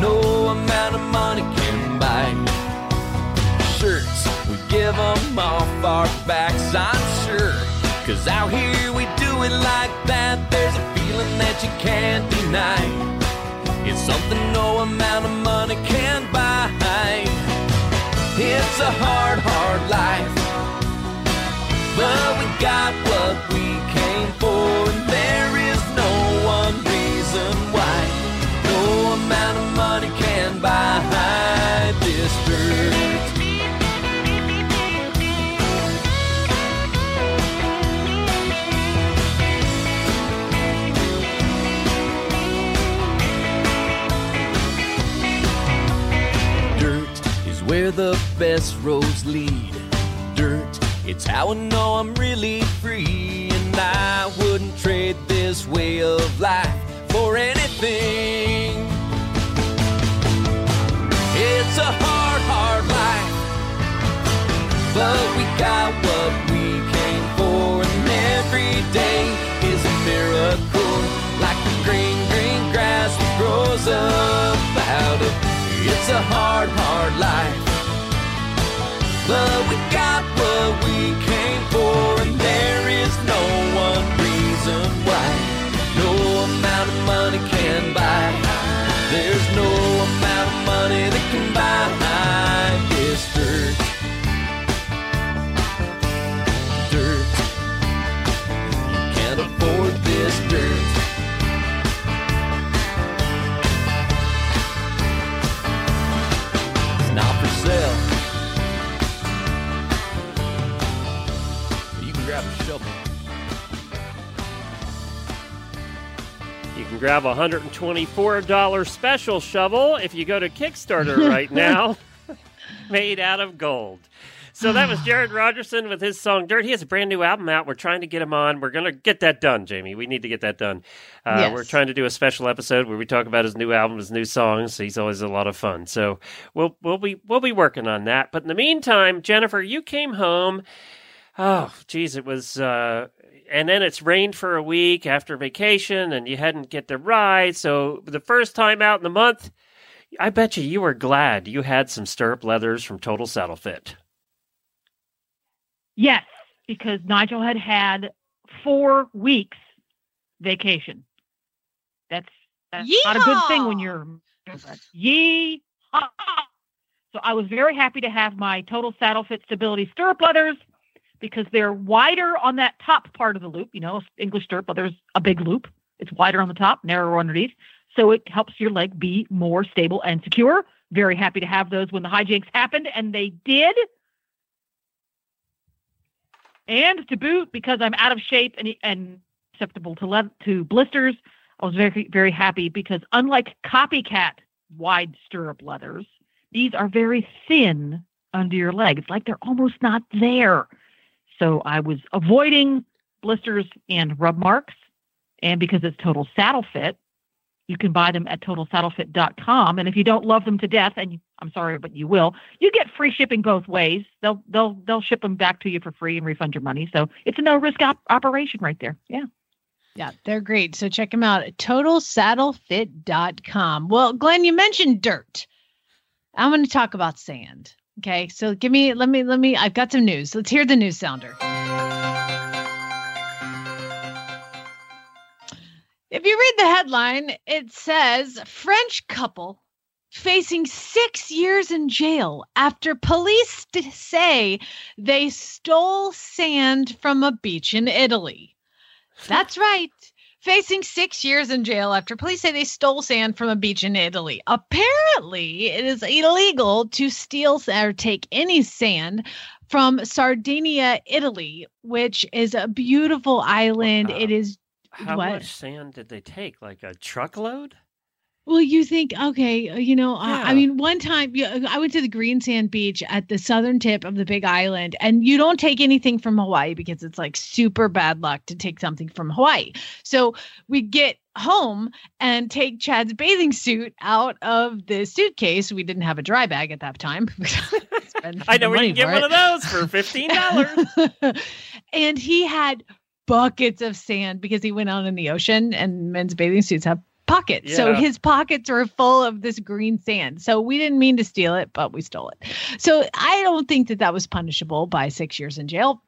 No amount of money can buy. Shirts, we give them off our backs, I'm sure, 'cause out here we do it like that. There's a feeling that you can't deny. It's something no amount of money can buy. It's a hard, hard life, but we got what we came for, and there is no one reason why. No amount of money can buy this dirt. Where the best roads lead, dirt, it's how I know I'm really free. And I wouldn't trade this way of life for anything. It's a hard, hard life, but we got what we came for, and every day is a miracle, like the green, green grass that grows up out of. It's a hard, hard life, but we got what we came for, and there is no one reason why. No amount of money can buy. There's no amount of money that can buy this dirt. Dirt. You can't afford this dirt. You can grab a shovel. You can grab a $124 special shovel if you go to Kickstarter right now, made out of gold. So that was Jared Rogerson with his song Dirt. He has a brand new album out. We're trying to get him on. We're going to get that done, Jamie. We need to get that done. Yes. We're trying to do a special episode where we talk about his new album, his new songs. He's always a lot of fun. So we'll be working on that. But in the meantime, Jennifer, you came home. Oh, geez, it was... and then it's rained for a week after vacation, and you hadn't get to ride. So the first time out in the month, I bet you were glad you had some stirrup leathers from Total Saddle Fit. Yes, because Nigel had 4 weeks vacation. That's not a good thing when you're... Yee-haw! So I was very happy to have my Total Saddle Fit Stability stirrup leathers because they're wider on that top part of the loop. You know, English stirrup leathers, a big loop. It's wider on the top, narrower underneath. So it helps your leg be more stable and secure. Very happy to have those when the hijinks happened, and they did. And to boot, because I'm out of shape and susceptible to blisters, I was very, very happy because unlike copycat wide stirrup leathers, these are very thin under your leg. It's like they're almost not there. So I was avoiding blisters and rub marks. And because it's Total Saddle Fit, you can buy them at totalsaddlefit.com. And if you don't love them to death, and I'm sorry, but you will. You get free shipping both ways. They'll ship them back to you for free and refund your money. So it's a no-risk operation right there. Yeah. Yeah, they're great. So check them out at totalsaddlefit.com. Well, Glenn, you mentioned dirt. I'm going to talk about sand. Okay. So let me I've got some news. Let's hear the news sounder. If you read the headline, it says French couple facing 6 years in jail after police say they stole sand from a beach in Italy. That's right. Facing 6 years in jail after police say they stole sand from a beach in Italy. Apparently, it is illegal to steal or take any sand from Sardinia, Italy, which is a beautiful island. Wow. It is. How much sand did they take? Like a truckload? Well, you think, okay, you know, yeah. I mean, one time I went to the green sand beach at the southern tip of the Big Island, and you don't take anything from Hawaii because it's like super bad luck to take something from Hawaii. So we get home and take Chad's bathing suit out of the suitcase. We didn't have a dry bag at that time. I know we can get one of those for $15. And he had buckets of sand because he went out in the ocean, and men's bathing suits have pockets. Yeah. So his pockets were full of this green sand. So we didn't mean to steal it, but we stole it. So I don't think that that was punishable by 6 years in jail.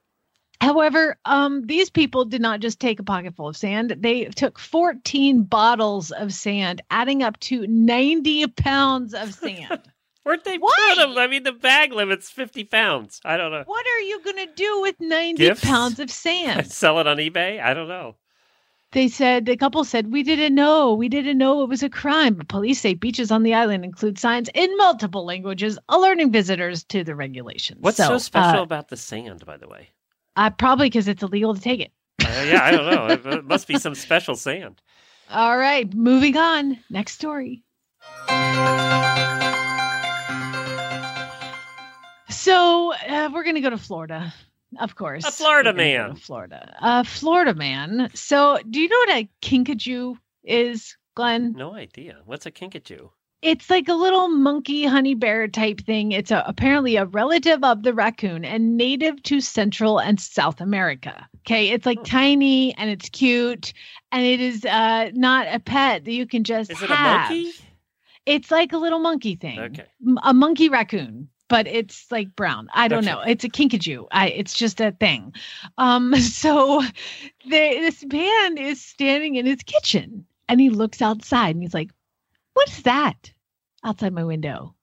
However, these people did not just take a pocket full of sand. They took 14 bottles of sand, adding up to 90 pounds of sand. Weren't they proud of them? I mean, the bag limit's 50 pounds. I don't know. What are you going to do with 90 pounds of sand? Sell it on eBay? I don't know. They said, the couple said, we didn't know it was a crime. But police say beaches on the island include signs in multiple languages alerting visitors to the regulations. What's so special about the sand, by the way? Probably because it's illegal to take it. Yeah, I don't know. It must be some special sand. All right, moving on. Next story. So we're going to go to Florida. Of course. A Florida man. Florida man. So do you know what a kinkajou is, Glenn? No idea. What's a kinkajou? It's like a little monkey honey bear type thing. It's apparently a relative of the raccoon and native to Central and South America. Okay. It's like tiny and it's cute. And it is not a pet that you can just have. Is it a monkey? It's like a little monkey thing. Okay. A monkey raccoon. But it's like brown. I don't know. It's a kinkajou. It's just a thing. So this man is standing in his kitchen and he looks outside and he's like, "What's that outside my window?"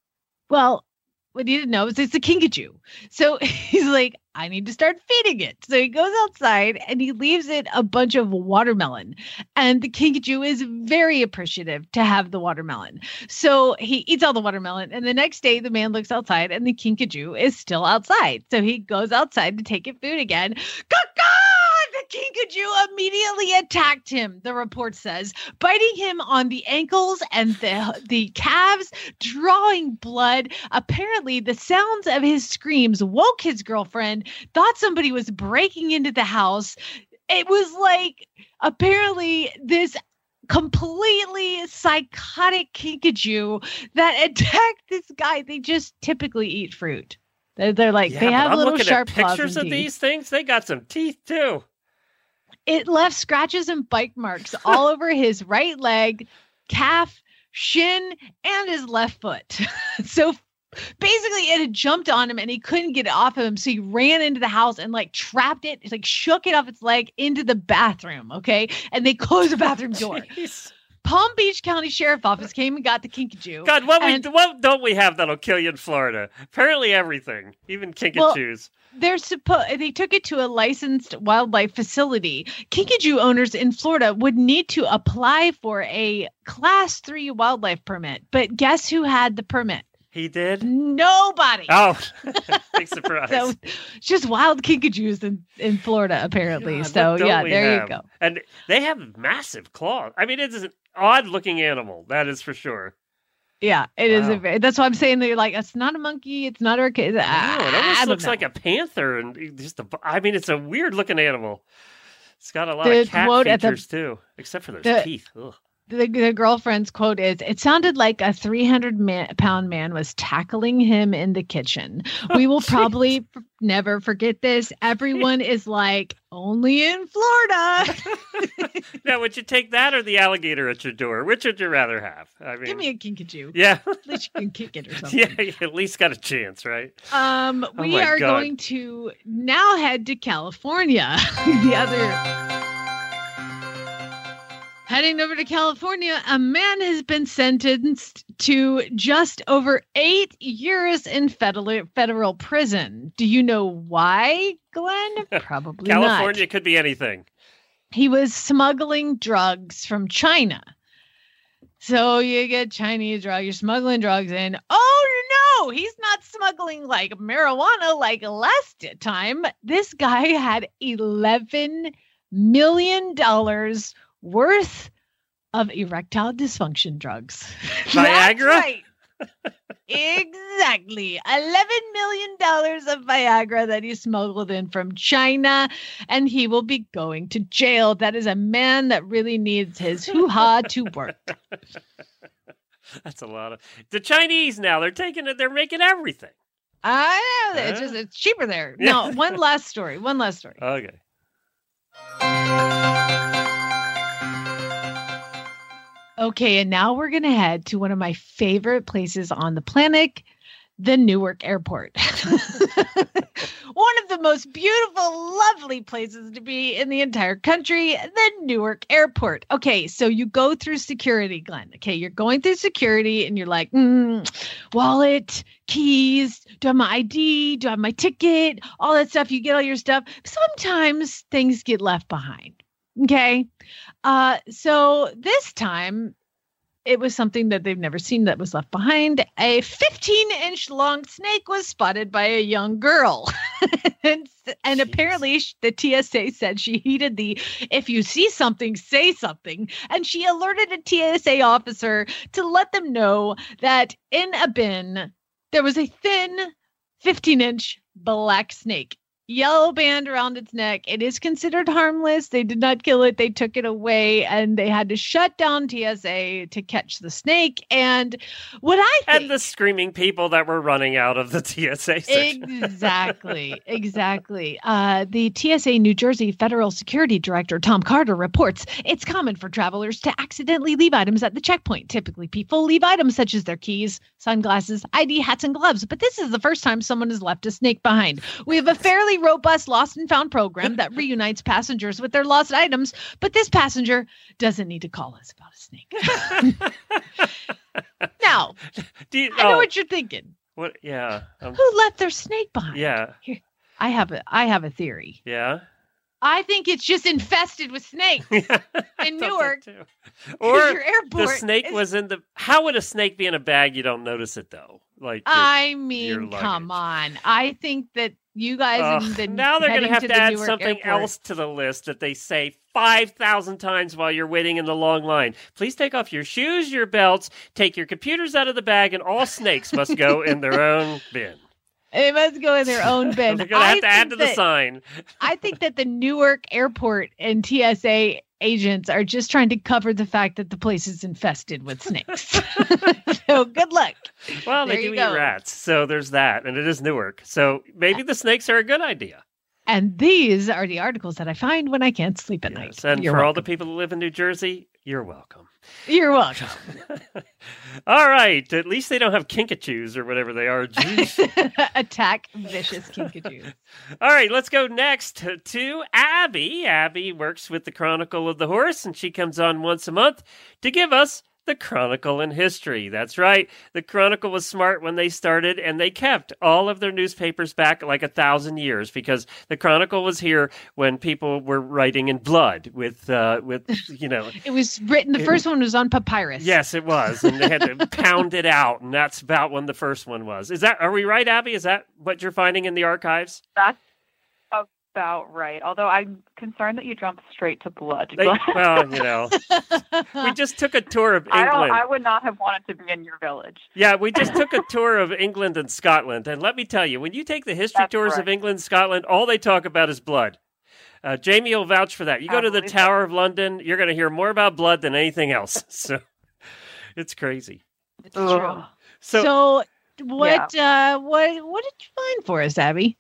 Well, what he didn't know is it's a kinkajou. So he's like, "I need to start feeding it." So he goes outside and he leaves it a bunch of watermelon. And the kinkajou is very appreciative to have the watermelon. So he eats all the watermelon. And the next day, the man looks outside and the kinkajou is still outside. So he goes outside to take it food again. The kinkajou immediately attacked him, the report says, biting him on the ankles and the calves, drawing blood. Apparently, the sounds of his screams woke his girlfriend, thought somebody was breaking into the house. It was like, apparently, this completely psychotic kinkajou that attacked this guy. They just typically eat fruit. They're like, they have little sharp claws. I'm looking at pictures of these things. They got some teeth, too. It left scratches and bite marks all over his right leg, calf, shin, and his left foot. So basically it had jumped on him and he couldn't get it off of him. So he ran into the house and like trapped it, like shook it off its leg into the bathroom. Okay. And they closed the bathroom door. Jeez. Palm Beach County Sheriff's Office came and got the kinkajou. God, what don't we have that'll kill you in Florida? Apparently everything, even kinkajous. Well, they took it to a licensed wildlife facility. Kinkajou owners in Florida would need to apply for a Class 3 wildlife permit. But guess who had the permit? He did? Nobody. Oh, big surprise. So just wild kinkajous in Florida, apparently. God, so, yeah, there you go. And they have massive claws. I mean, it's an odd-looking animal, that is for sure. Yeah, it is. That's why I'm saying they're like, it's not a monkey, it's not a kid. No, it almost looks like a panther. And just it's a weird-looking animal. It's got a lot of cat features, too, except for those teeth. Ugh. The girlfriend's quote is, "It sounded like a 300-pound man was tackling him in the kitchen. We will probably never forget this. Everyone is like, only in Florida." Now, would you take that or the alligator at your door? Which would you rather have? I mean, give me a kinkajou. Yeah. At least you can kick it or something. Yeah, you at least got a chance, right? We are going to now head to California. Heading over to California, a man has been sentenced to just over 8 years in federal prison. Do you know why, Glenn? Probably not. California could be anything. He was smuggling drugs from China. So you get Chinese drug, you're smuggling drugs in. Oh, no, he's not smuggling like marijuana like last time. This guy had $11 million worth of erectile dysfunction drugs. Viagra? That's right. Exactly. $11 million of Viagra that he smuggled in from China, and he will be going to jail. That is a man that really needs his hoo-ha to work. That's a lot of... The Chinese now, they're taking it, they're making everything. I know. It's just, it's cheaper there. Yeah. No, one last story. Okay. Okay, and now we're going to head to one of my favorite places on the planet, the Newark Airport. One of the most beautiful, lovely places to be in the entire country, the Newark Airport. Okay, so you go through security, Glenn. Okay, you're going through security and you're like, wallet, keys, do I have my ID? Do I have my ticket? All that stuff. You get all your stuff. Sometimes things get left behind. Okay. So this time it was something that they've never seen that was left behind. A 15-inch long snake was spotted by a young girl. and apparently the TSA said she heeded the, if you see something, say something. And she alerted a TSA officer to let them know that in a bin, there was a thin 15-inch black snake. Yellow band around its neck. It is considered harmless. They did not kill it. They took it away, and they had to shut down TSA to catch the snake. And what I think... And the screaming people that were running out of the TSA section. Exactly. The TSA New Jersey Federal Security Director Tom Carter reports, it's common for travelers to accidentally leave items at the checkpoint. Typically, people leave items such as their keys, sunglasses, ID, hats, and gloves. But this is the first time someone has left a snake behind. We have a fairly robust lost and found program that reunites passengers with their lost items, but this passenger doesn't need to call us about a snake. Now, I know what you're thinking. What? Yeah. Who left their snake behind? Yeah. Here, I have a theory. Yeah. I think it's just infested with snakes in Newark. Or your airport, the snake was in the... How would a snake be in a bag? You don't notice it, though. Come on. I think that you guys... now they're going to have to add something else to the list that they say 5,000 times while you're waiting in the long line. Please take off your shoes, your belts, take your computers out of the bag, and all snakes must go in their own bin. It must go in their own bin. They're going to have to add to the sign. I think that the Newark Airport and TSA agents are just trying to cover the fact that the place is infested with snakes. So good luck. Well, they do eat rats. So there's that. And it is Newark. So maybe the snakes are a good idea. And these are the articles that I find when I can't sleep at night. And for all the people that live in New Jersey, you're welcome. You're welcome. All right. At least they don't have kinkajous or whatever they are. Attack vicious kinkajous. All right. Let's go next to Abby. Abby works with the Chronicle of the Horse, and she comes on once a month to give us the Chronicle in history. That's right. The Chronicle was smart when they started, and they kept all of their newspapers back like 1,000 years because the Chronicle was here when people were writing in blood with you know. It was written. The first one was on papyrus. Yes, it was, and they had to pound it out, and that's about when the first one was. Is that? Are we right, Abby? Is that what you're finding in the archives? That's about right. Although I'm concerned that you jumped straight to blood. Well, you know, we just took a tour of England. I would not have wanted to be in your village. Yeah, we just took a tour of England and Scotland. And let me tell you, when you take the history tours of England and Scotland, all they talk about is blood. Jamie will vouch for that. You go to the Tower of London, you're going to hear more about blood than anything else. So it's crazy. It's true. So what, what did you find for us, Abby?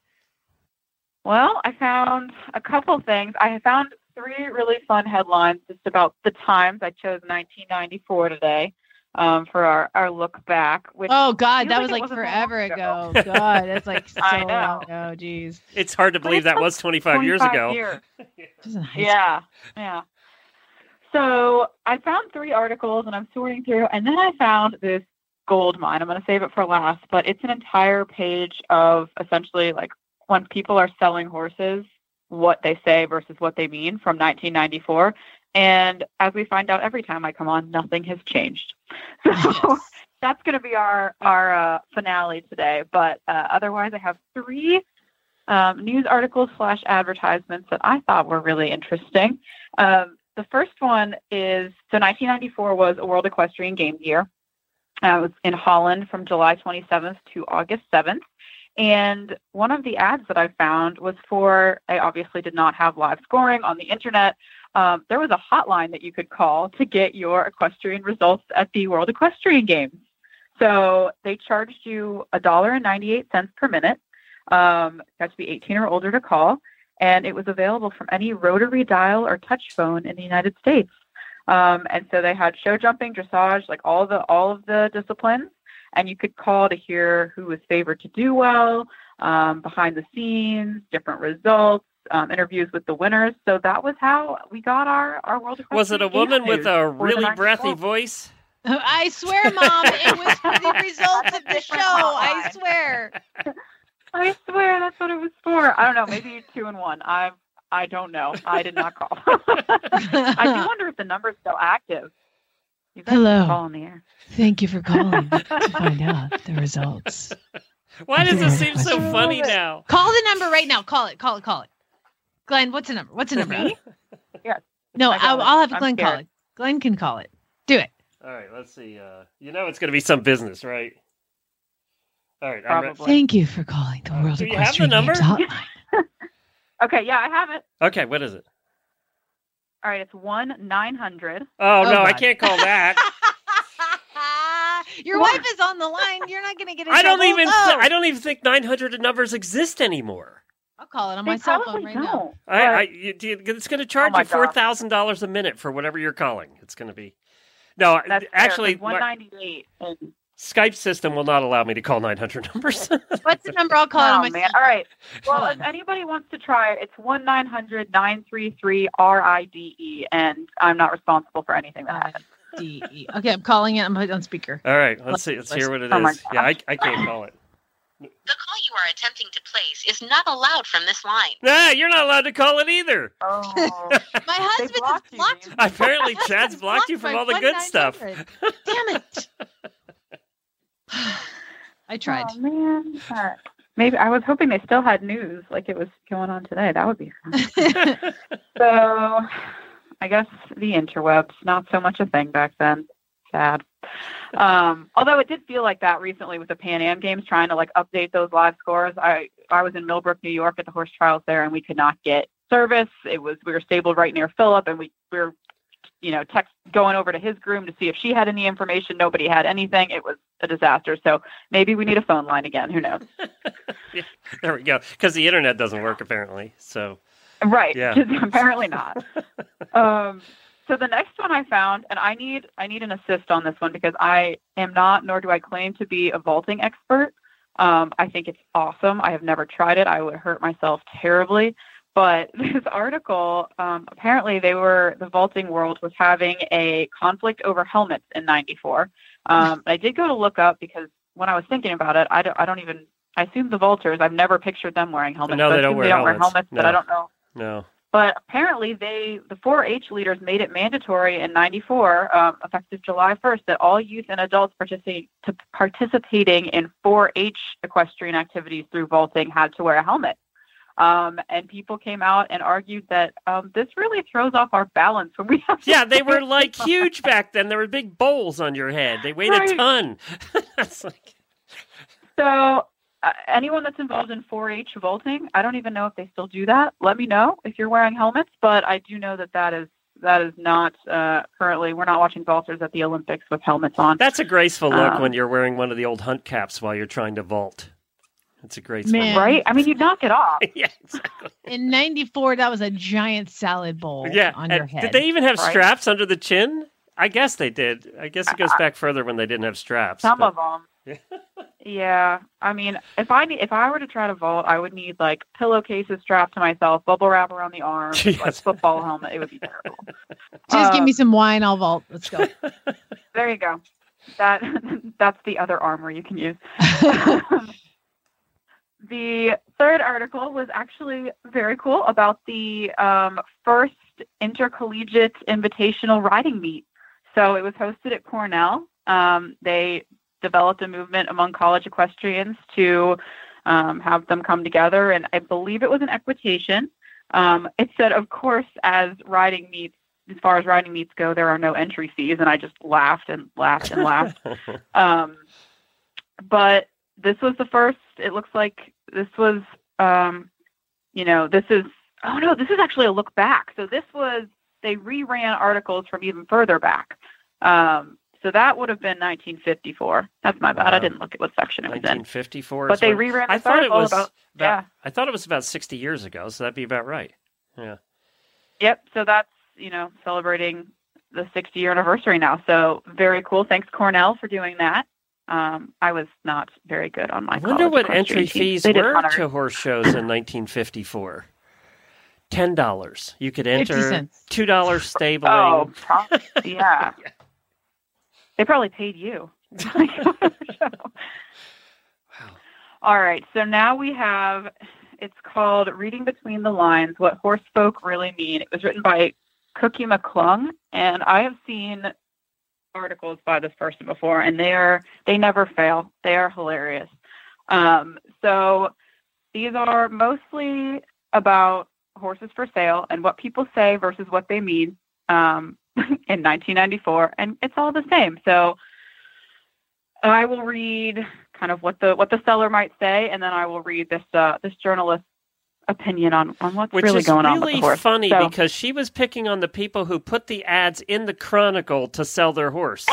Well, I found a couple things. I found three really fun headlines just about the times. I chose 1994 today for our look back. Which that was like forever ago. God, that's like so long ago. Geez. It's hard to believe that was 25 years ago. Yeah. So I found three articles and I'm sorting through, and then I found this gold mine. I'm going to save it for last, but it's an entire page of essentially like when people are selling horses, what they say versus what they mean from 1994. And as we find out every time I come on, nothing has changed. So yes. That's going to be our finale today. But otherwise, I have three news articles / advertisements that I thought were really interesting. The first one is, so 1994 was a World Equestrian Games year. It was in Holland from July 27th to August 7th. And one of the ads that I found was for, I obviously did not have live scoring on the internet. There was a hotline that you could call to get your equestrian results at the World Equestrian Games. So they charged you $1.98 per minute. You had to be 18 or older to call. And it was available from any rotary dial or touch phone in the United States. And so they had show jumping, dressage, like all of the disciplines. And you could call to hear who was favored to do well, behind the scenes, different results, interviews with the winners. So that was how we got our World Equestrian Games. Was it a woman with a really breathy voice? I swear, Mom, it was for the results of the show. I swear. I swear that's what it was for. I don't know. Maybe 2 and 1. I don't know. I did not call. I do wonder if the number's still active. You guys can call in the air. Thank you for calling to find out the results. Why does it seem so funny now? Call the number right now. Call it. Glenn, what's the number? Yes. No, I'll have Glenn call it. Glenn can call it. Do it. All right. Let's see. You know it's going to be some business, right? All right. Probably. Thank you for calling the World Equestrian Games hotline. Okay. Yeah, I have it. Okay. What is it? All right. It's 1-900. Oh, no. God. I can't call that. Your wife is on the line. You're not going to get it. I don't even think 900 numbers exist anymore. I'll call it on my cell phone right now. It's going to charge you $4,000 a minute for whatever you're calling. It's going to be. No, that's actually. 198. Skype system will not allow me to call 900 numbers. What's the number? I'll call it on my man. All right. Well, if anybody wants to try it, it's 1-900-933-RIDE, and I'm not responsible for anything that happens. RIDE. Okay, I'm calling it. I'm putting it on speaker. All right, let's hear what it is. Yeah, I can't call it. The call you are attempting to place is not allowed from this line. Nah, you're not allowed to call it either. Oh. My husband blocked is blocked. Apparently, Chad's blocked you from all the good stuff. Damn it. I tried. Oh, man. Maybe I was hoping they still had news like it was going on today. That would be fun. So I guess the interwebs, not so much a thing back then. Sad. Although it did feel like that recently with the Pan Am Games, trying to like update those live scores. I was in Millbrook, New York at the horse trials there, and we could not get service. We were stabled right near Phillip, and we were text going over to his groom to see if she had any information. Nobody had anything. It was a disaster. So maybe we need a phone line again. Who knows? Yeah, there we go. Because the internet doesn't work apparently. So right. Yeah. Apparently not. So the next one I found, and I need an assist on this one because I am not, nor do I claim to be a vaulting expert. I think it's awesome. I have never tried it. I would hurt myself terribly. But this article, apparently the vaulting world was having a conflict over helmets in 94. I did go to look up because when I was thinking about it, I assume the vaulters, I've never pictured them wearing helmets. No, they don't wear helmets, but I don't know. No. But apparently the 4-H leaders made it mandatory in 94, effective July 1st, that all youth and adults participating in 4-H equestrian activities through vaulting had to wear a helmet. And people came out and argued that this really throws off our balance when we have. Yeah, they were like huge back then. There were big bowls on your head. They weighed a ton. That's like. So anyone that's involved in 4-H vaulting, I don't even know if they still do that. Let me know if you're wearing helmets. But I do know that is not currently. We're not watching vaulters at the Olympics with helmets on. That's a graceful look when you're wearing one of the old hunt caps while you're trying to vault. It's a great spot. Right? I mean, you knock it off. Yeah, exactly. In 94, that was a giant salad bowl on your head. Did they even have straps under the chin? I guess they did. I guess it goes back further when they didn't have straps. Some of them. Yeah. Yeah. I mean, if I were to try to vault, I would need like pillowcases strapped to myself, bubble wrap around the arms, yes. like football helmet. It would be terrible. Just give me some wine. I'll vault. Let's go. There you go. That's the other armor you can use. The third article was actually very cool about the first intercollegiate invitational riding meet. So it was hosted at Cornell. They developed a movement among college equestrians to have them come together. And I believe it was an equitation. It said, of course, as far as riding meets go, there are no entry fees. And I just laughed and laughed and laughed. But this was the first, it looks like this was, this is actually a look back. So this was, they reran articles from even further back. So that would have been 1954. That's my bad. I didn't look at what section it was in. 1954. But they reran this article about, yeah. I thought it was about 60 years ago, so that'd be about right. Yeah. Yep. So that's, celebrating the 60-year anniversary now. So very cool. Thanks, Cornell, for doing that. I was not very good on my I wonder what entry fees were to horse shows in 1954. $10. You could enter. $2 stabling. Oh, probably, yeah. Yeah. They probably paid you. Wow. All right. So now we have, it's called Reading Between the Lines, What Horse Folk Really Mean. It was written by Cookie McClung, and I have seen articles by this person before, and they never fail. They are hilarious. So these are mostly about horses for sale and what people say versus what they mean in 1994, and it's all the same. So I will read kind of what the seller might say, and then I will read this journalist's opinion on what's really going on with the horse. Which is really funny because she was picking on the people who put the ads in the Chronicle to sell their horse.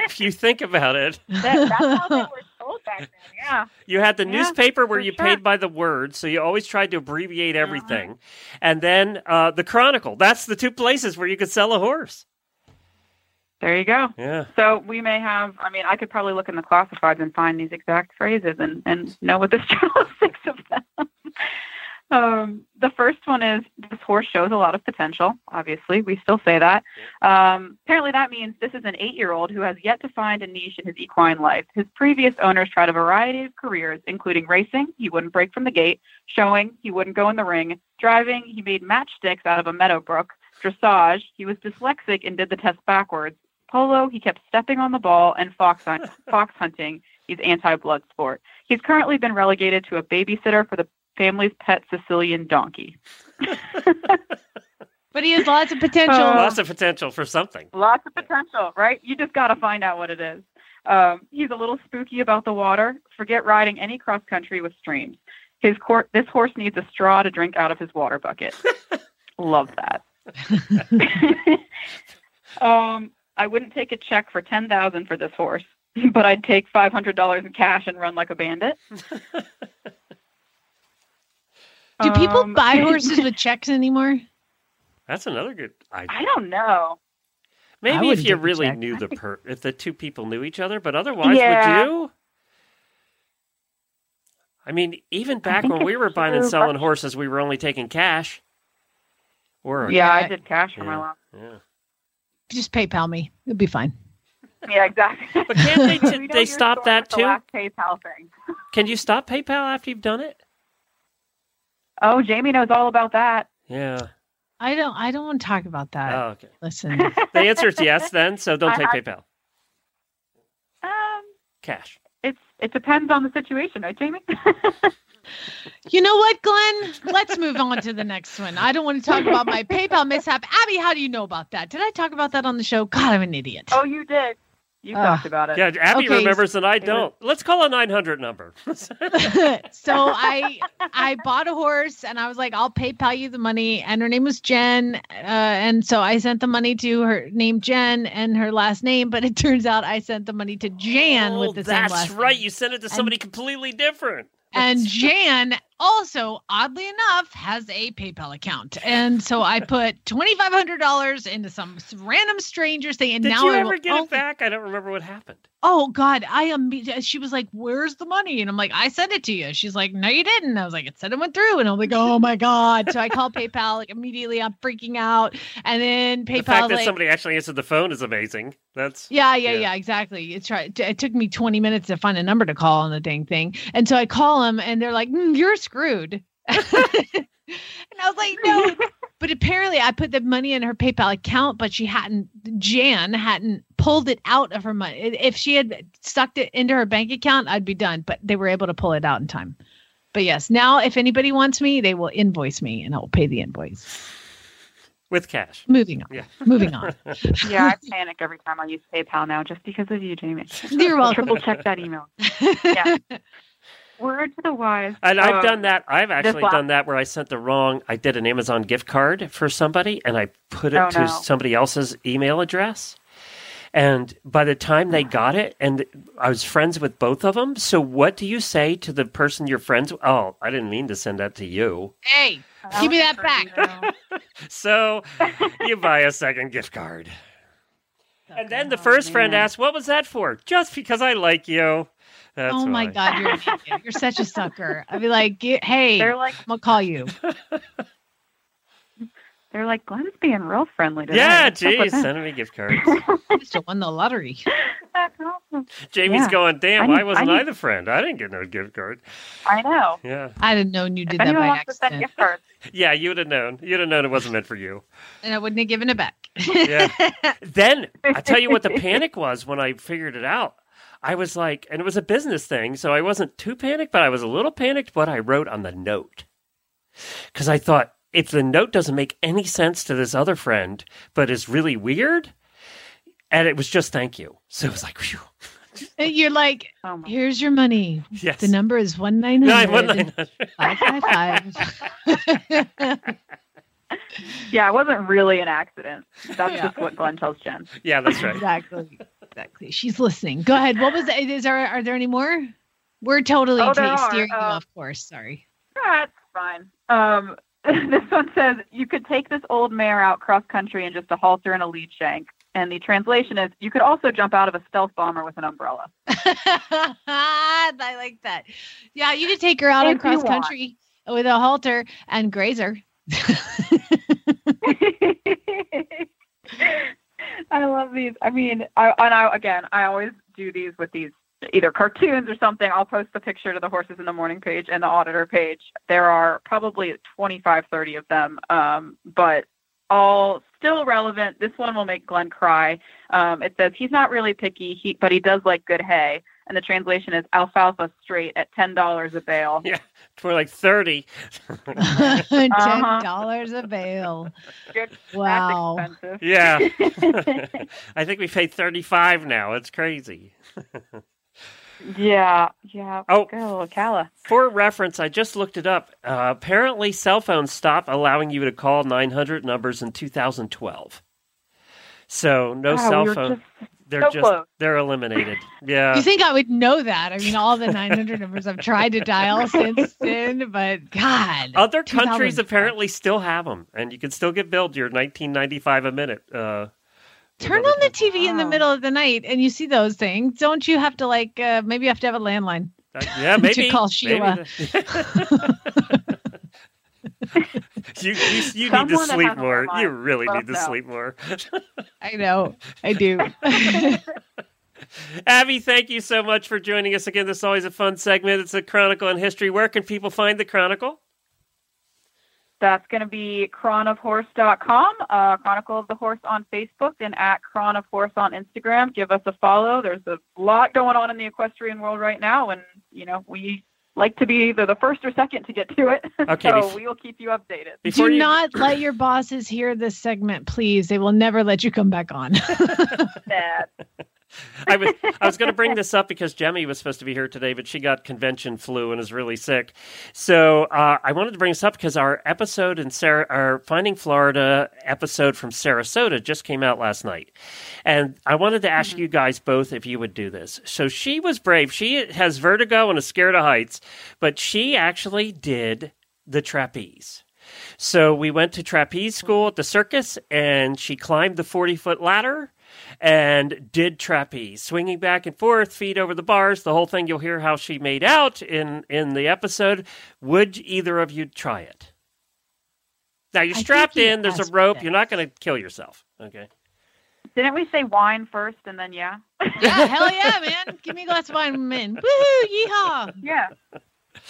If you think about it. That's how they were sold back then, yeah. You had the newspaper where you paid by the word, so you always tried to abbreviate everything. And then the Chronicle. That's the two places where you could sell a horse. There you go. Yeah. So we may have, I could probably look in the classifieds and find these exact phrases and know what this journalist thinks of them. The first one is, this horse shows a lot of potential. Obviously, we still say that. Apparently that means this is an 8-year-old who has yet to find a niche in his equine life. His previous owners tried a variety of careers, including racing, he wouldn't break from the gate, showing, he wouldn't go in the ring, driving, he made matchsticks out of a meadow brook, dressage, he was dyslexic and did the test backwards, polo, he kept stepping on the ball, and fox hunting, he's anti-blood sport. He's currently been relegated to a babysitter for the family's pet Sicilian donkey. But he has lots of potential. Lots of potential for something. Lots of potential, right? You just got to find out what it is. He's a little spooky about the water. Forget riding any cross country with streams. This horse needs a straw to drink out of his water bucket. Love that. I wouldn't take a check for $10,000 for this horse, but I'd take $500 in cash and run like a bandit. Do people buy horses with checks anymore? That's another good idea. I don't know. Maybe if you really knew if the two people knew each other, but otherwise, would you? Even back when we were buying and selling horses, we were only taking cash. I did cash for my loan. Yeah. Just PayPal me; it'll be fine. Yeah, exactly. But can't they stop that too? Last PayPal thing. Can you stop PayPal after you've done it? Oh, Jamie knows all about that. Yeah. I don't want to talk about that. Oh, okay. Listen. The answer is yes then, so don't take PayPal. Cash. It depends on the situation, right, Jamie? You know what, Glenn? Let's move on to the next one. I don't want to talk about my PayPal mishap. Abby, how do you know about that? Did I talk about that on the show? God, I'm an idiot. Oh, you did. You talked about it. Yeah, Abby remembers and I don't. Let's call a 900 number. So I bought a horse and I was like, I'll PayPal you the money. And her name was Jen. And so I sent the money to her name, Jen, and her last name. But it turns out I sent the money to Jan with the same last name. That's right. You sent it to somebody completely different. And Jan also, oddly enough, has a PayPal account. And so I put $2,500 into some random stranger's thing. And Did you ever get it back? I don't remember what happened. Oh, God. She was like, where's the money? And I'm like, I sent it to you. She's like, no, you didn't. I was like, it said it went through. And I'm like, oh, my God. So I call PayPal like, immediately. I'm freaking out. And then PayPal. The fact that somebody actually answered the phone is amazing. That's. Yeah, exactly. It took me 20 minutes to find a number to call on the dang thing. And so I call them and they're like, you're screwed. And I was like, no. But apparently I put the money in her PayPal account, but Jan hadn't pulled it out of her money. If she had sucked it into her bank account, I'd be done. But they were able to pull it out in time. But yes, now if anybody wants me, they will invoice me and I'll pay the invoice. With cash. Moving on. Yeah. Moving on. Yeah, I panic every time I use PayPal now just because of you, Jamie. You're welcome. Triple check that email. Yeah. Word to the wise. And I've done that. I've actually done that where I sent the wrong. I did an Amazon gift card for somebody and I put it to somebody else's email address. And by the time they got it, and I was friends with both of them. So what do you say to the person you're friends with? Oh, I didn't mean to send that to you. Hey, give me that back. So you buy a second gift card. And then the first friend asks, what was that for? Just because I like you. That's oh my God, you're such a sucker. I'd be like, hey, they're like, I'm going to call you. They're like, Glenn's being real friendly today. Yeah, geez, send me gift cards. I still won the lottery. That's awesome. Jamie's going, damn, why wasn't I the friend? I didn't get no gift card. I know. Yeah, I didn't know you did that by accident. Gift cards. Yeah, you would have known. You'd have known it wasn't meant for you. And I wouldn't have given it back. Yeah. Then, I tell you what the panic was when I figured it out. I was like, and it was a business thing, so I wasn't too panicked, but I was a little panicked what I wrote on the note. Because I thought, if the note doesn't make any sense to this other friend, but is really weird, and it was just thank you. So it was like, whew. You're like, here's your money. Yes. The number is 1-900-555. Yeah, it wasn't really an accident. That's just what Glenn tells Jen. Yeah, that's right. Exactly. She's listening. Go ahead. What was that? Are there any more? We're totally steering you off course. Sorry. That's fine. This one says, you could take this old mare out cross-country in just a halter and a lead shank. And the translation is, you could also jump out of a stealth bomber with an umbrella. I like that. Yeah, you could take her out on cross-country with a halter and graze her. I love these. I mean, I always do these with these either cartoons or something. I'll post the picture to the Horses in the Morning page and the Auditor page. There are probably 25, 30 of them, but all still relevant. This one will make Glenn cry. It says, he's not really picky, but he does like good hay. And the translation is alfalfa straight at $10 a bale. Yeah, for like 30. $10 a bale. Good. Wow. That's expensive. Yeah. I think we pay 35 now. It's crazy. Yeah. Oh, Calla. For reference, I just looked it up. Apparently, cell phones stopped allowing you to call 900 numbers in 2012. So cell phone. They're eliminated. Yeah. You think I would know that? I mean, all the 900 numbers I've tried to dial since then, but God. Other countries apparently still have them, and you can still get billed your $19.95 a minute. Turn on the TV in the middle of the night, and you see those things. Don't you have to maybe you have to have a landline? Yeah, maybe. To call Sheila. You need to sleep more. You really need to sleep more. I know. I do. Abby, thank you so much for joining us again. This is always a fun segment. It's a Chronicle in History. Where can people find the Chronicle? That's going to be chronofhorse.com, Chronicle of the Horse on Facebook, and at chronofhorse on Instagram. Give us a follow. There's a lot going on in the equestrian world right now, and, we like to be either the first or second to get to it. Okay, so we will keep you updated. Do not let your bosses hear this segment, please. They will never let you come back on. I was going to bring this up because Jemmy was supposed to be here today, but she got convention flu and is really sick. So I wanted to bring this up because our episode in our Finding Florida episode from Sarasota just came out last night. And I wanted to ask you guys both if you would do this. So she was brave. She has vertigo and is scared of heights, but she actually did the trapeze. So we went to trapeze school at the circus, and she climbed the 40-foot ladder and did trapeze, swinging back and forth, feet over the bars, the whole thing. You'll hear how she made out in the episode. Would either of you try it? Now, you're strapped in. There's a rope. You're not going to kill yourself. Okay. Didn't we say wine first and then yeah? Yeah, hell yeah, man. Give me a glass of wine, man. Woohoo, yeehaw. Yeah.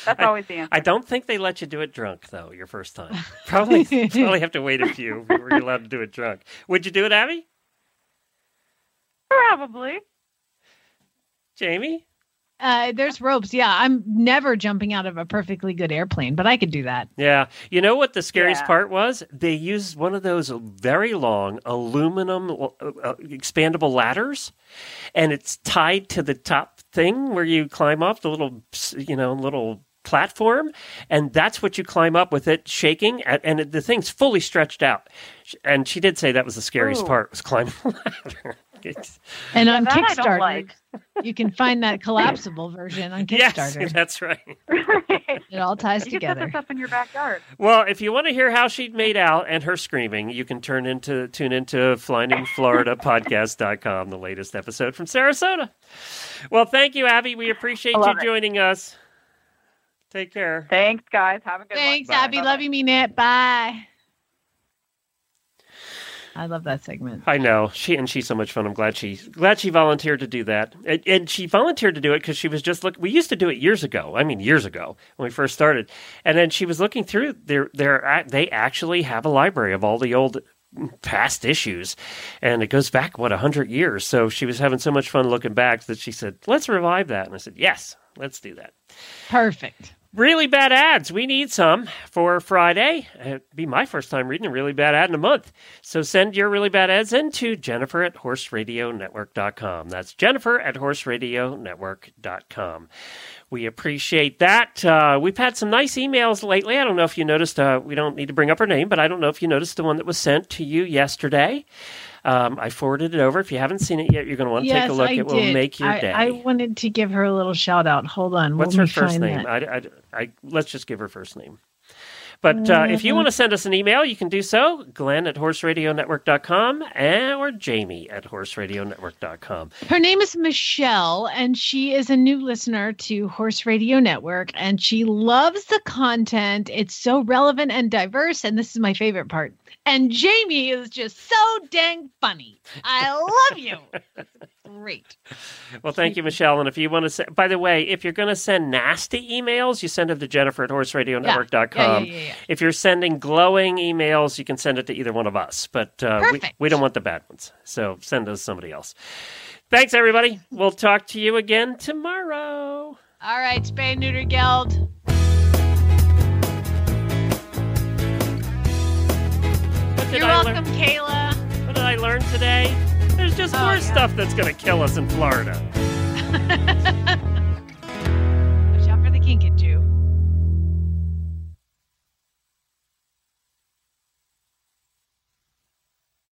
That's always the answer. I don't think they let you do it drunk, though, your first time. Probably have to wait a few before you're allowed to do it drunk. Would you do it, Abby? Probably. Jamie? There's ropes. Yeah, I'm never jumping out of a perfectly good airplane, but I could do that. Yeah. You know what the scariest part was? They used one of those very long aluminum expandable ladders, and it's tied to the top thing where you climb up the little platform, and that's what you climb up with it shaking, and the thing's fully stretched out. And she did say that was the scariest part, was climbing the ladder. And on Kickstarter, you can find that collapsible version on Kickstarter. Yes, that's right. It all ties together. You can set this up in your backyard. Well, if you want to hear how she made out and her screaming, you can tune into FlyingFloridaPodcast.com, the latest episode from Sarasota. Well, thank you, Abby. We appreciate you joining us. Take care. Thanks, guys. Have a good one. Thanks, Abby. Bye. Love you, Minette. Bye. I love that segment. I know. She's so much fun. I'm glad she volunteered to do that. And she volunteered to do it because she was just we used to do it years ago. I mean, years ago when we first started. And then she was looking through they actually have a library of all the old past issues, and it goes back 100 years. So she was having so much fun looking back that she said, "Let's revive that." And I said, "Yes, let's do that." Perfect. Really bad ads. We need some for Friday. It'd be my first time reading a really bad ad in a month. So send your really bad ads in to Jennifer@horseradionetwork.com. That's Jennifer@horseradionetwork.com. We appreciate that. We've had some nice emails lately. I don't know if you noticed, we don't need to bring up her name, but I don't know if you noticed the one that was sent to you yesterday. I forwarded it over. If you haven't seen it yet, you're going to want to take a look. It will make your day. I wanted to give her a little shout out. Hold on. What's her first name? Let's just give her first name. But if you want to send us an email, you can do so. Glenn@horseradionetwork.com or Jamie@horseradionetwork.com. Her name is Michelle, and she is a new listener to Horse Radio Network, and she loves the content. It's so relevant and diverse, and this is my favorite part. And Jamie is just so dang funny. I love you. Great. Well, thank you, Michelle. And if you want to send, by the way, if you're going to send nasty emails, you send them to Jennifer@horseradionetwork.com. Yeah. If you're sending glowing emails, you can send it to either one of us. But we don't want the bad ones. So send those to somebody else. Thanks, everybody. We'll talk to you again tomorrow. All right, Spay Neuter Guild. You're welcome, Kayla. What did I learn today? There's just more stuff that's going to kill us in Florida.